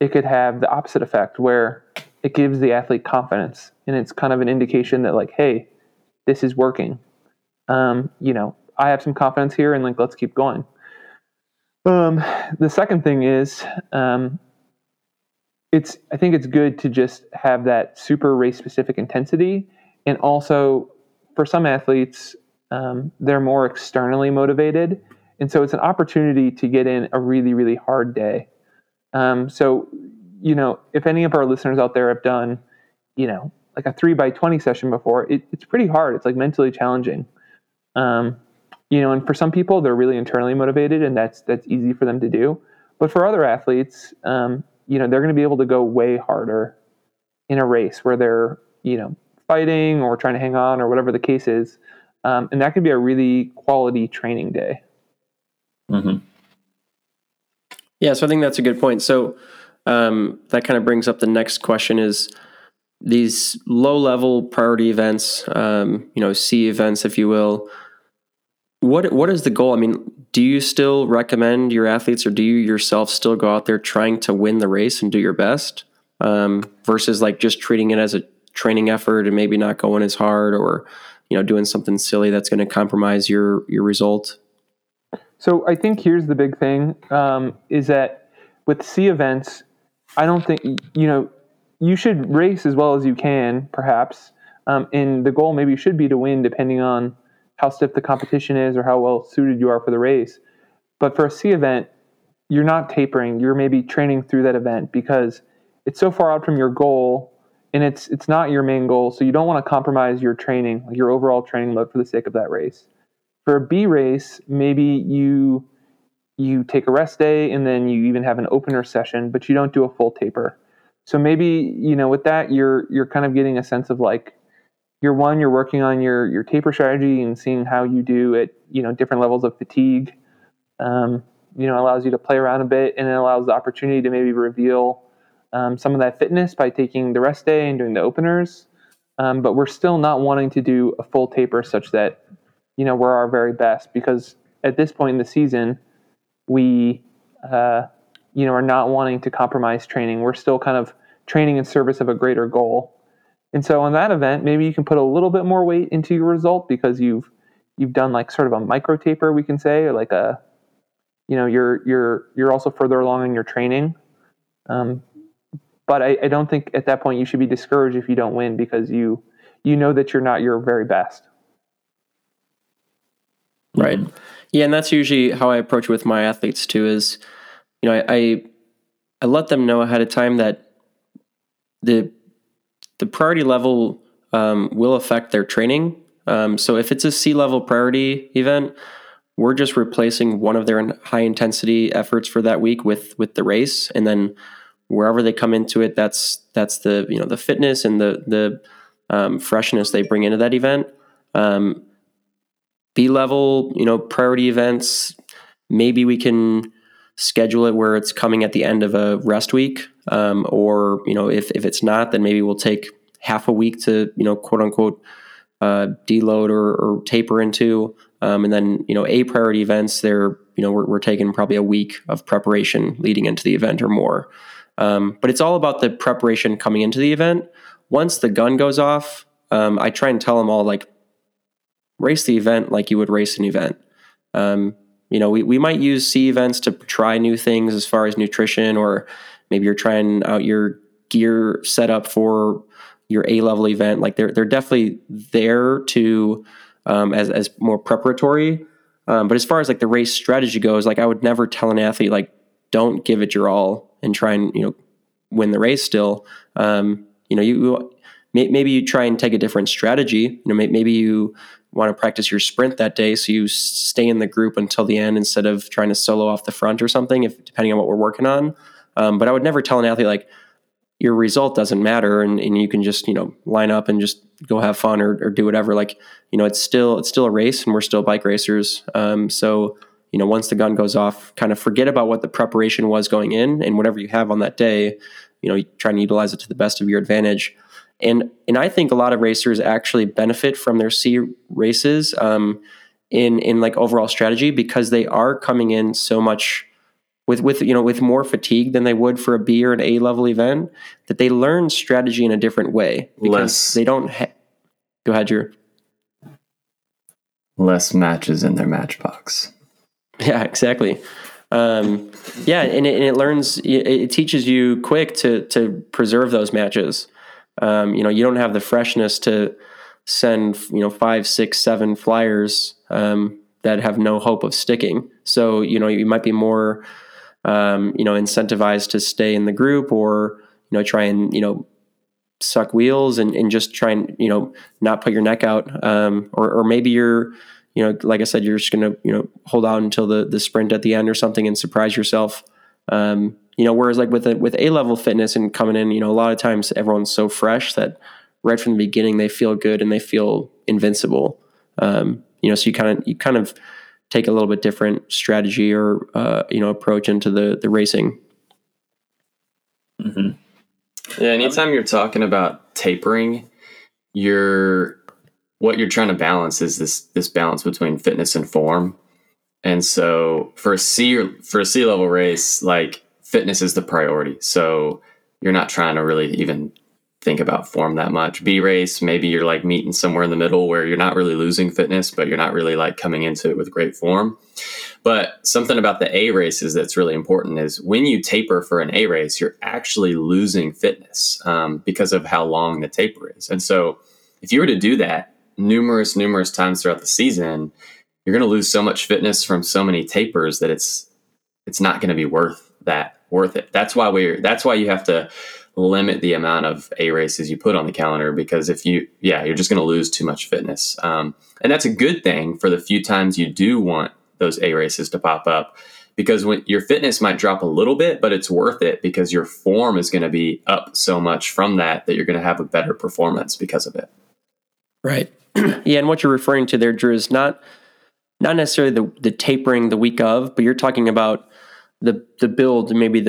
it could have the opposite effect where it gives the athlete confidence, and it's kind of an indication that like, hey, this is working. I have some confidence here, and like, let's keep going. The second thing is, I think it's good to just have that super race specific intensity. And also for some athletes, they're more externally motivated. And so it's an opportunity to get in a really, really hard day. If any of our listeners out there have done, like a 3x20 session before, it's pretty hard. It's like mentally challenging. And for some people, they're really internally motivated, and that's easy for them to do. But for other athletes, they're going to be able to go way harder in a race where they're, fighting or trying to hang on or whatever the case is. And that could be a really quality training day. Mm-hmm. Yeah, so I think that's a good point. So that kind of brings up the next question is these low-level priority events, C events, if you will. What is the goal? I mean, do you still recommend your athletes, or do you yourself still go out there trying to win the race and do your best versus like just treating it as a training effort and maybe not going as hard or, doing something silly that's going to compromise your result? So I think here's the big thing is that with C events, I don't think, you should race as well as you can, perhaps. And the goal maybe should be to win depending on how stiff the competition is or how well suited you are for the race. But for a C event, you're not tapering. You're maybe training through that event because it's so far out from your goal and it's not your main goal. So you don't want to compromise your training, like your overall training load for the sake of that race. For a B race, maybe you take a rest day and then you even have an opener session, but you don't do a full taper. So maybe, with that, you're kind of getting a sense of like, you're working on your taper strategy and seeing how you do at, different levels of fatigue, allows you to play around a bit, and it allows the opportunity to maybe reveal some of that fitness by taking the rest day and doing the openers. But we're still not wanting to do a full taper such that, we're our very best, because at this point in the season, we, are not wanting to compromise training. We're still kind of training in service of a greater goal. And so on that event, maybe you can put a little bit more weight into your result because you've done like sort of a micro taper, we can say, or like a, you're also further along in your training. But I don't think at that point you should be discouraged if you don't win because you know that you're not your very best. Right. Yeah. And that's usually how I approach with my athletes too is, I let them know ahead of time that the priority level will affect their training. So if it's a C-level priority event, we're just replacing one of their high-intensity efforts for that week with the race, and then wherever they come into it, that's the the fitness and the freshness they bring into that event. B-level priority events, maybe we can schedule it where it's coming at the end of a rest week. If it's not, then maybe we'll take half a week to, quote unquote, deload or taper into. And then, A priority events, they're, we're taking probably a week of preparation leading into the event or more. But it's all about the preparation coming into the event. Once the gun goes off, I try and tell them all, race the event like you would race an event. We might use C events to try new things as far as nutrition, or maybe you're trying out your gear setup for your A-level event. They're definitely there to as more preparatory. But as far as the race strategy goes, I would never tell an athlete, don't give it your all and try and, win the race still. Maybe you try and take a different strategy. Maybe you want to practice your sprint that day, so you stay in the group until the end instead of trying to solo off the front or something, depending on what we're working on. But I would never tell an athlete, your result doesn't matter and you can just, line up and just go have fun or do whatever. It's still a race and we're still bike racers. So, once the gun goes off, kind of forget about what the preparation was going in, and whatever you have on that day, you try and utilize it to the best of your advantage. And I think a lot of racers actually benefit from their C races in overall strategy, because they are coming in so much with more fatigue than they would for a B or an A level event, that they learn strategy in a different way because they don't. Go ahead, Drew. Less matches in their matchbox. Yeah, exactly. And it learns. It teaches you quick to preserve those matches. You don't have the freshness to send, 5, 6, 7 flyers that have no hope of sticking. So, you might be more, incentivized to stay in the group, or, try and, suck wheels and just try and, not put your neck out. Or maybe you're, like I said, you're just going to, hold out until the sprint at the end or something and surprise yourself. Whereas with A-level fitness and coming in, a lot of times everyone's so fresh that right from the beginning they feel good and they feel invincible. So you kind of take a little bit different strategy or approach into the racing. Mm-hmm. Yeah, anytime you're talking about tapering, what you're trying to balance is this balance between fitness and form. And so for a C level race, fitness is the priority. So you're not trying to really even think about form that much. B race, maybe you're meeting somewhere in the middle where you're not really losing fitness, but you're not really coming into it with great form. But something about the A races that's really important is when you taper for an A race, you're actually losing fitness because of how long the taper is. And so if you were to do that numerous times throughout the season, you're going to lose so much fitness from so many tapers that it's not going to be worth it. That's why you have to limit the amount of A races you put on the calendar, because you're just going to lose too much fitness. And that's a good thing for the few times you do want those A races to pop up, because when your fitness might drop a little bit, but it's worth it because your form is going to be up so much from that you're going to have a better performance because of it. Right. Yeah. And what you're referring to there, Drew, is not necessarily the tapering the week of, but you're talking about the build, maybe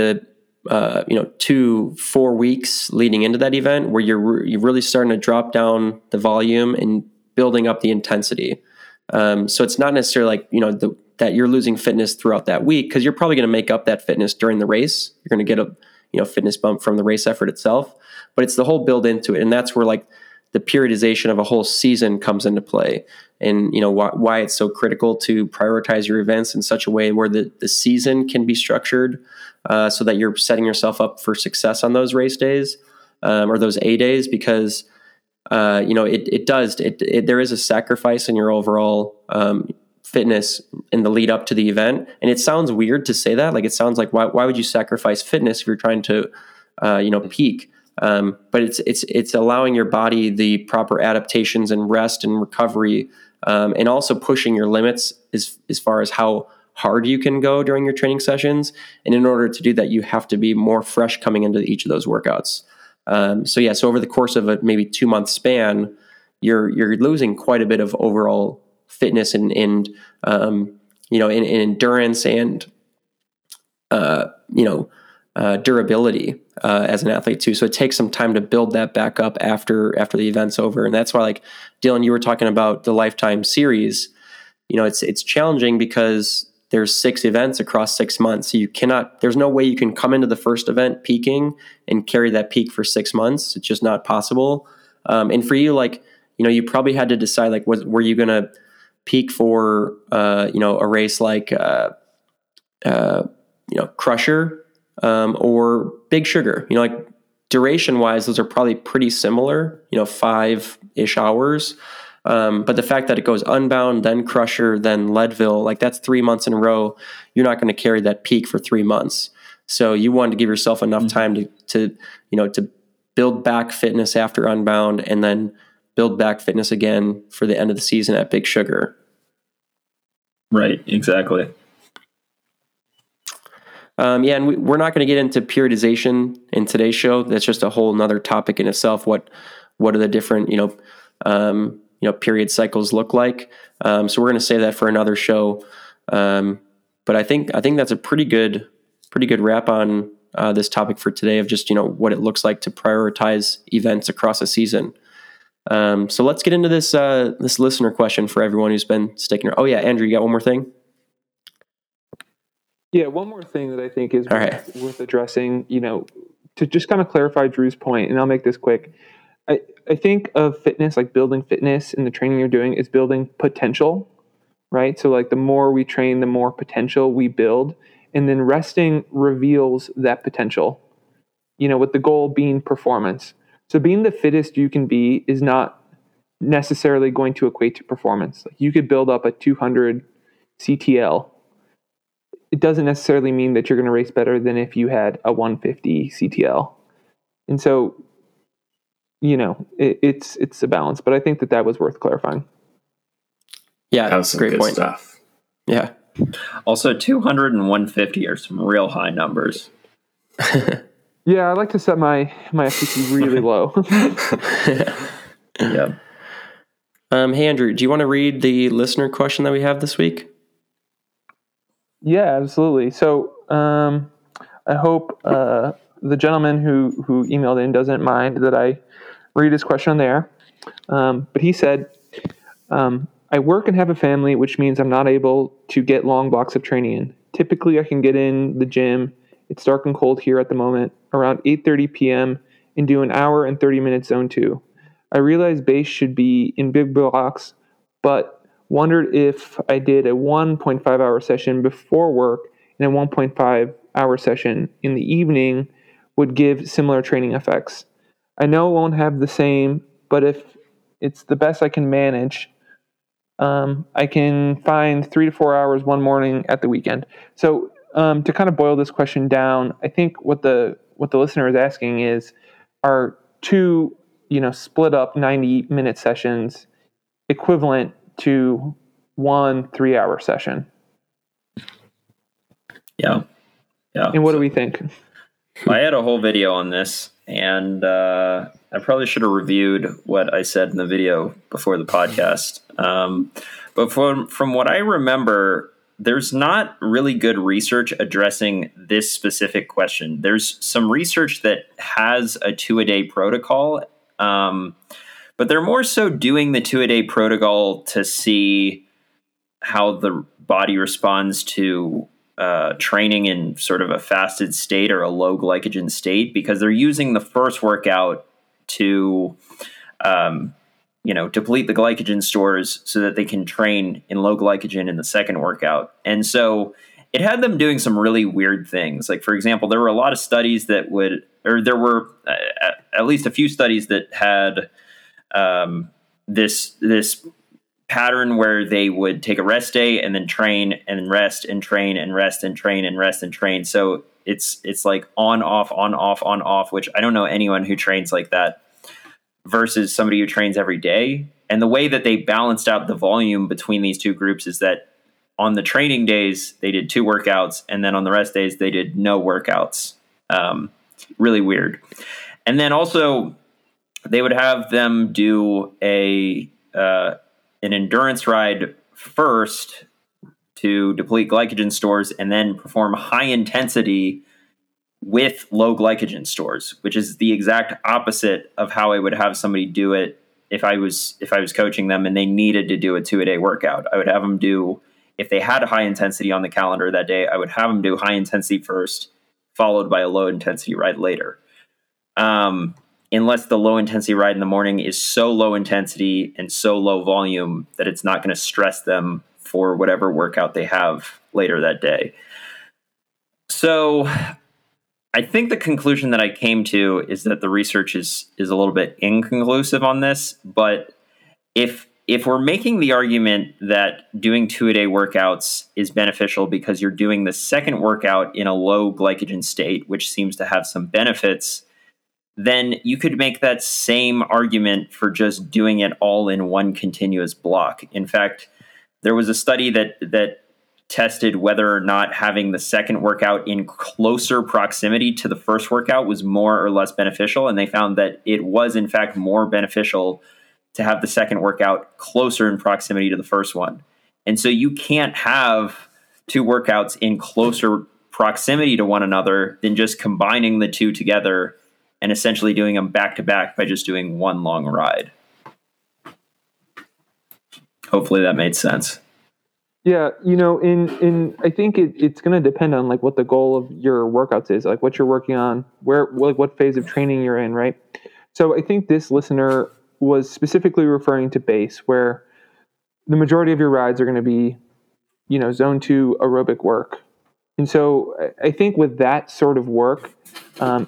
2-4 weeks leading into that event, where you're really starting to drop down the volume and building up the intensity. So it's not necessarily that you're losing fitness throughout that week, because you're probably going to make up that fitness during the race. You're going to get a fitness bump from the race effort itself, but it's the whole build into it, and that's where the periodization of a whole season comes into play, and why it's so critical to prioritize your events in such a way where the season can be structured so that you're setting yourself up for success on those race days or those A days, because there is a sacrifice in your overall fitness in the lead up to the event. And it sounds weird to say that, it sounds like why would you sacrifice fitness if you're trying to peak? But it's allowing your body the proper adaptations and rest and recovery, and also pushing your limits as far as how hard you can go during your training sessions. And in order to do that, you have to be more fresh coming into each of those workouts. So over the course of a maybe 2-month span, you're losing quite a bit of overall fitness and endurance and durability as an athlete too. So it takes some time to build that back up after the event's over. And that's why, like Dylan, you were talking about the Lifetime Series, you know, it's challenging because there's 6 events across 6 months. So you cannot, there's no way you can come into the first event peaking and carry that peak for 6 months. It's just not possible. And for you, like, you know, you probably had to decide, like, were you going to peak for, you know, a race like, you know, Crusher, or Big Sugar, you know, like duration wise, those are probably pretty similar, you know, 5-ish hours. But the fact that it goes Unbound, then Crusher, then Leadville, like that's 3 months in a row. You're not going to carry that peak for 3 months. So you wanted to give yourself enough time to, you know, to build back fitness after Unbound and then build back fitness again for the end of the season at Big Sugar. Right. Exactly. Yeah, and we're not going to get into periodization in today's show. That's just a whole nother topic in itself. What are the different, you know, period cycles look like? So we're going to save that for another show. But I think that's a pretty good wrap on this topic for today of just, you know, what it looks like to prioritize events across a season. So let's get into this this listener question for everyone who's been sticking. Oh yeah, Andrew, you got one more thing? Yeah, one more thing that I think is worth addressing, you know, to just kind of clarify Drew's point, and I'll make this quick. I think of fitness, like building fitness and the training you're doing is building potential, right? So like the more we train, the more potential we build. And then resting reveals that potential, you know, with the goal being performance. So being the fittest you can be is not necessarily going to equate to performance. Like you could build up a 200 CTL. It doesn't necessarily mean that you're going to race better than if you had a 150 CTL. And so, you know, it's a balance, but I think that was worth clarifying. Yeah. That was great point. Stuff. Yeah. Also 200 and 150 are some real high numbers. Yeah. I like to set my FTP really low. Yeah. Hey Andrew, do you want to read the listener question that we have this week? Yeah, absolutely. So I hope the gentleman who emailed in doesn't mind that I read his question on the air. But he said, I work and have a family, which means I'm not able to get long blocks of training in. Typically, I can get in the gym. It's dark and cold here at the moment, around 8:30 p.m. and do an hour and 30 minutes zone 2. I realize base should be in big blocks, but wondered if I did a 1.5 hour session before work and a 1.5 hour session in the evening would give similar training effects. I know it won't have the same, but if it's the best I can manage, I can find 3 to 4 hours one morning at the weekend. So to kind of boil this question down, I think what the listener is asking is, are 2, you know, split up 90-minute sessions equivalent to 1 3-hour session? Yeah. And what do we think? I had a whole video on this, and I probably should have reviewed what I said in the video before the podcast. But from what I remember, there's not really good research addressing this specific question. There's some research that has a 2-a-day protocol, but they're more so doing the 2-a-day protocol to see how the body responds to training in sort of a fasted state or a low glycogen state, because they're using the first workout to, you know, deplete the glycogen stores so that they can train in low glycogen in the second workout. And so it had them doing some really weird things. Like, for example, there were a lot of studies that would, or there were at least a few studies that had this pattern where they would take a rest day and then train and rest and train and rest and train and rest and train. So it's like on, off, on, off, on, off, which I don't know anyone who trains like that versus somebody who trains every day. And the way that they balanced out the volume between these two groups is that on the training days, they did 2 workouts. And then on the rest days, they did no workouts. Really weird. And then also, they would have them do an endurance ride first to deplete glycogen stores and then perform high intensity with low glycogen stores, which is the exact opposite of how I would have somebody do it if I was coaching them and they needed to do a 2-a-day workout. I would have them do, if they had high intensity on the calendar that day, I would have them do high intensity first, followed by a low intensity ride later. Unless the low intensity ride in the morning is so low intensity and so low volume that it's not going to stress them for whatever workout they have later that day. So I think the conclusion that I came to is that the research is a little bit inconclusive on this, but if we're making the argument that doing 2-a-day workouts is beneficial because you're doing the second workout in a low glycogen state, which seems to have some benefits, then you could make that same argument for just doing it all in one continuous block. In fact, there was a study that tested whether or not having the second workout in closer proximity to the first workout was more or less beneficial. And they found that it was, in fact, more beneficial to have the second workout closer in proximity to the first one. And so you can't have two workouts in closer proximity to one another than just combining the two together and essentially doing them back to back by just doing one long ride. Hopefully that made sense. Yeah, in I think it's going to depend on like what the goal of your workouts is, like what you're working on, where, like what phase of training you're in, right? So I think this listener was specifically referring to base, where the majority of your rides are going to be, zone 2 aerobic work. And so I think with that sort of work,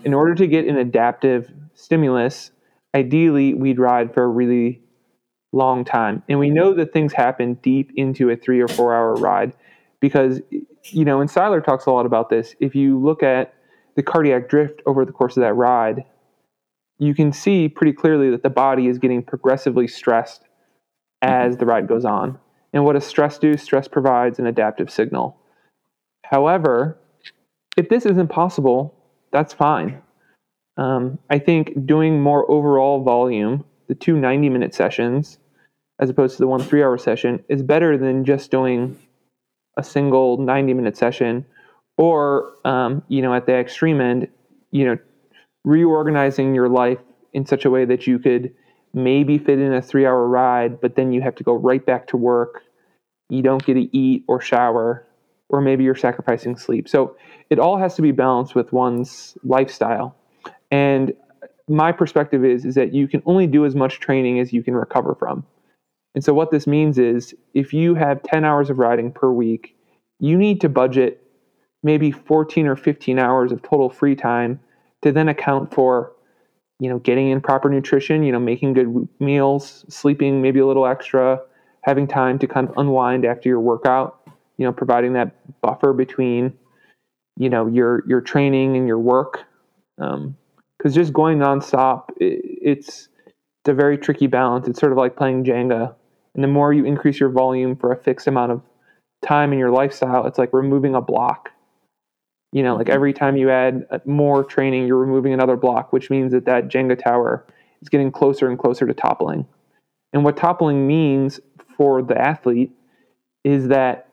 in order to get an adaptive stimulus, ideally we'd ride for a really long time. And we know that things happen deep into a 3 or 4 hour ride because, and Seiler talks a lot about this. If you look at the cardiac drift over the course of that ride, you can see pretty clearly that the body is getting progressively stressed as the ride goes on. And what does stress do? Stress provides an adaptive signal. However, if this isn't possible, that's fine. I think doing more overall volume, the two 90-minute sessions, as opposed to the one 3-hour session, is better than just doing a single 90-minute session or, at the extreme end, reorganizing your life in such a way that you could maybe fit in a 3-hour ride, but then you have to go right back to work. You don't get to eat or shower, or maybe you're sacrificing sleep. So it all has to be balanced with one's lifestyle. And my perspective is that you can only do as much training as you can recover from. And so what this means is if you have 10 hours of riding per week, you need to budget maybe 14 or 15 hours of total free time to then account for, getting in proper nutrition, making good meals, sleeping maybe a little extra, having time to kind of unwind after your workout, providing that buffer between, your training and your work. Because just going nonstop, it's a very tricky balance. It's sort of like playing Jenga. And the more you increase your volume for a fixed amount of time in your lifestyle, it's like removing a block. Like every time you add more training, you're removing another block, which means that Jenga tower is getting closer and closer to toppling. And what toppling means for the athlete is that,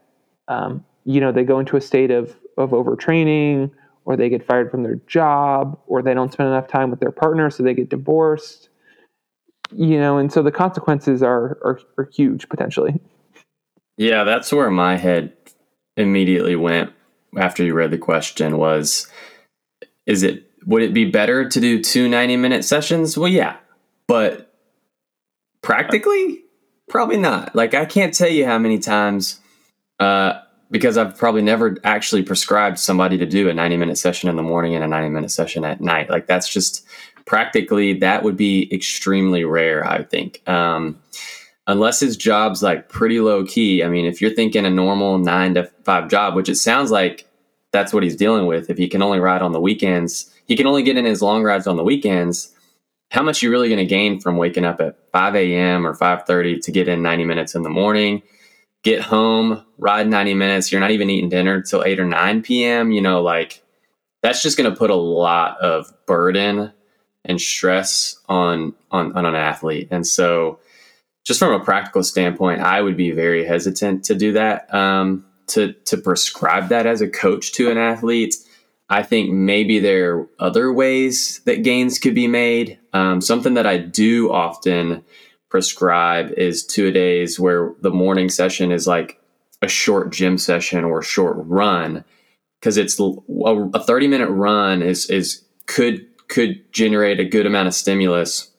they go into a state of overtraining, or they get fired from their job, or they don't spend enough time with their partner, so they get divorced, and so the consequences are huge, potentially. Yeah, that's where my head immediately went after you read the question was, would it be better to do two 90-minute sessions? Well, yeah, but practically, probably not. Like, I can't tell you how many times, because I've probably never actually prescribed somebody to do a 90-minute session in the morning and a 90-minute session at night. Like, that's just practically, that would be extremely rare, I think. Unless his job's like pretty low key. I mean, if you're thinking a normal 9-to-5 job, which it sounds like that's what he's dealing with. If he can only ride on the weekends, he can only get in his long rides on the weekends. How much are you really going to gain from waking up at 5 a.m. or 5:30 to get in 90 minutes in the morning? Get home, ride 90 minutes. You're not even eating dinner till 8 or 9 p.m. That's just going to put a lot of burden and stress on an athlete. And so just from a practical standpoint, I would be very hesitant to do that, to prescribe that as a coach to an athlete. I think maybe there are other ways that gains could be made. Something that I do often prescribe is 2 days where the morning session is like a short gym session or a short run, because it's a 30-minute run could generate a good amount of stimulus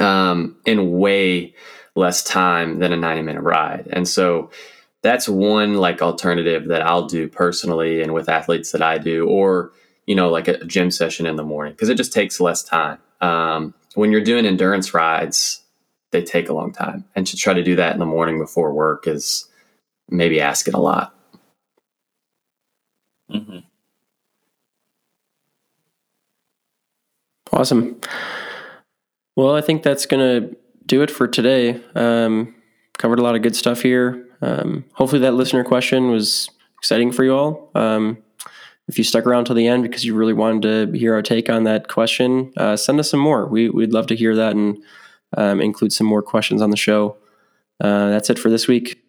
in way less time than a 90-minute ride. And so that's one like alternative that I'll do personally and with athletes that I do, or, you know, like a gym session in the morning, because it just takes less time. When you're doing endurance rides, they take a long time, and to try to do that in the morning before work is maybe asking a lot. Mm-hmm. Awesome. Well, I think that's going to do it for today. Covered a lot of good stuff here. Hopefully that listener question was exciting for you all. If you stuck around till the end because you really wanted to hear our take on that question, send us some more. We'd love to hear that and include some more questions on the show. That's it for this week.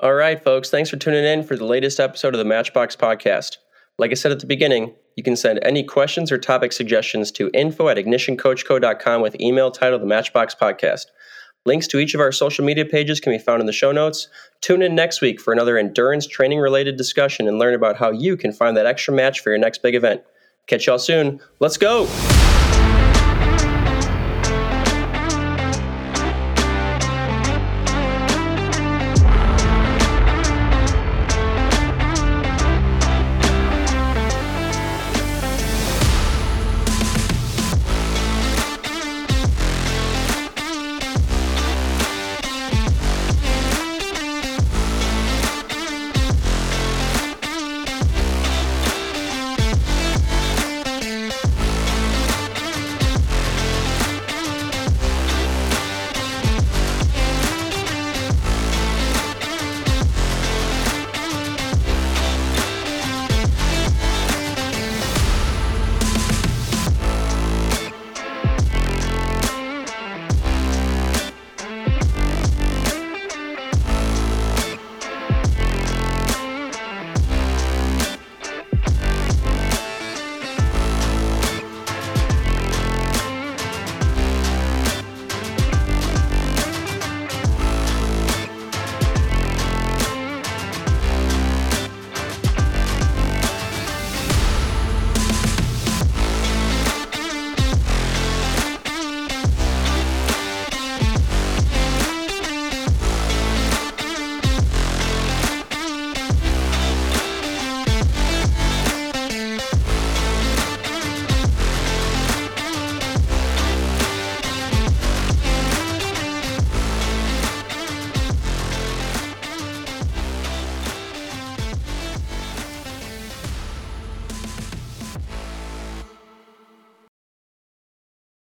All right, folks. Thanks for tuning in for the latest episode of the Matchbox Podcast. Like I said at the beginning, you can send any questions or topic suggestions to info@ignitioncoachco.com with email titled The Matchbox Podcast. Links to each of our social media pages can be found in the show notes. Tune in next week for another endurance training-related discussion and learn about how you can find that extra match for your next big event. Catch y'all soon. Let's go!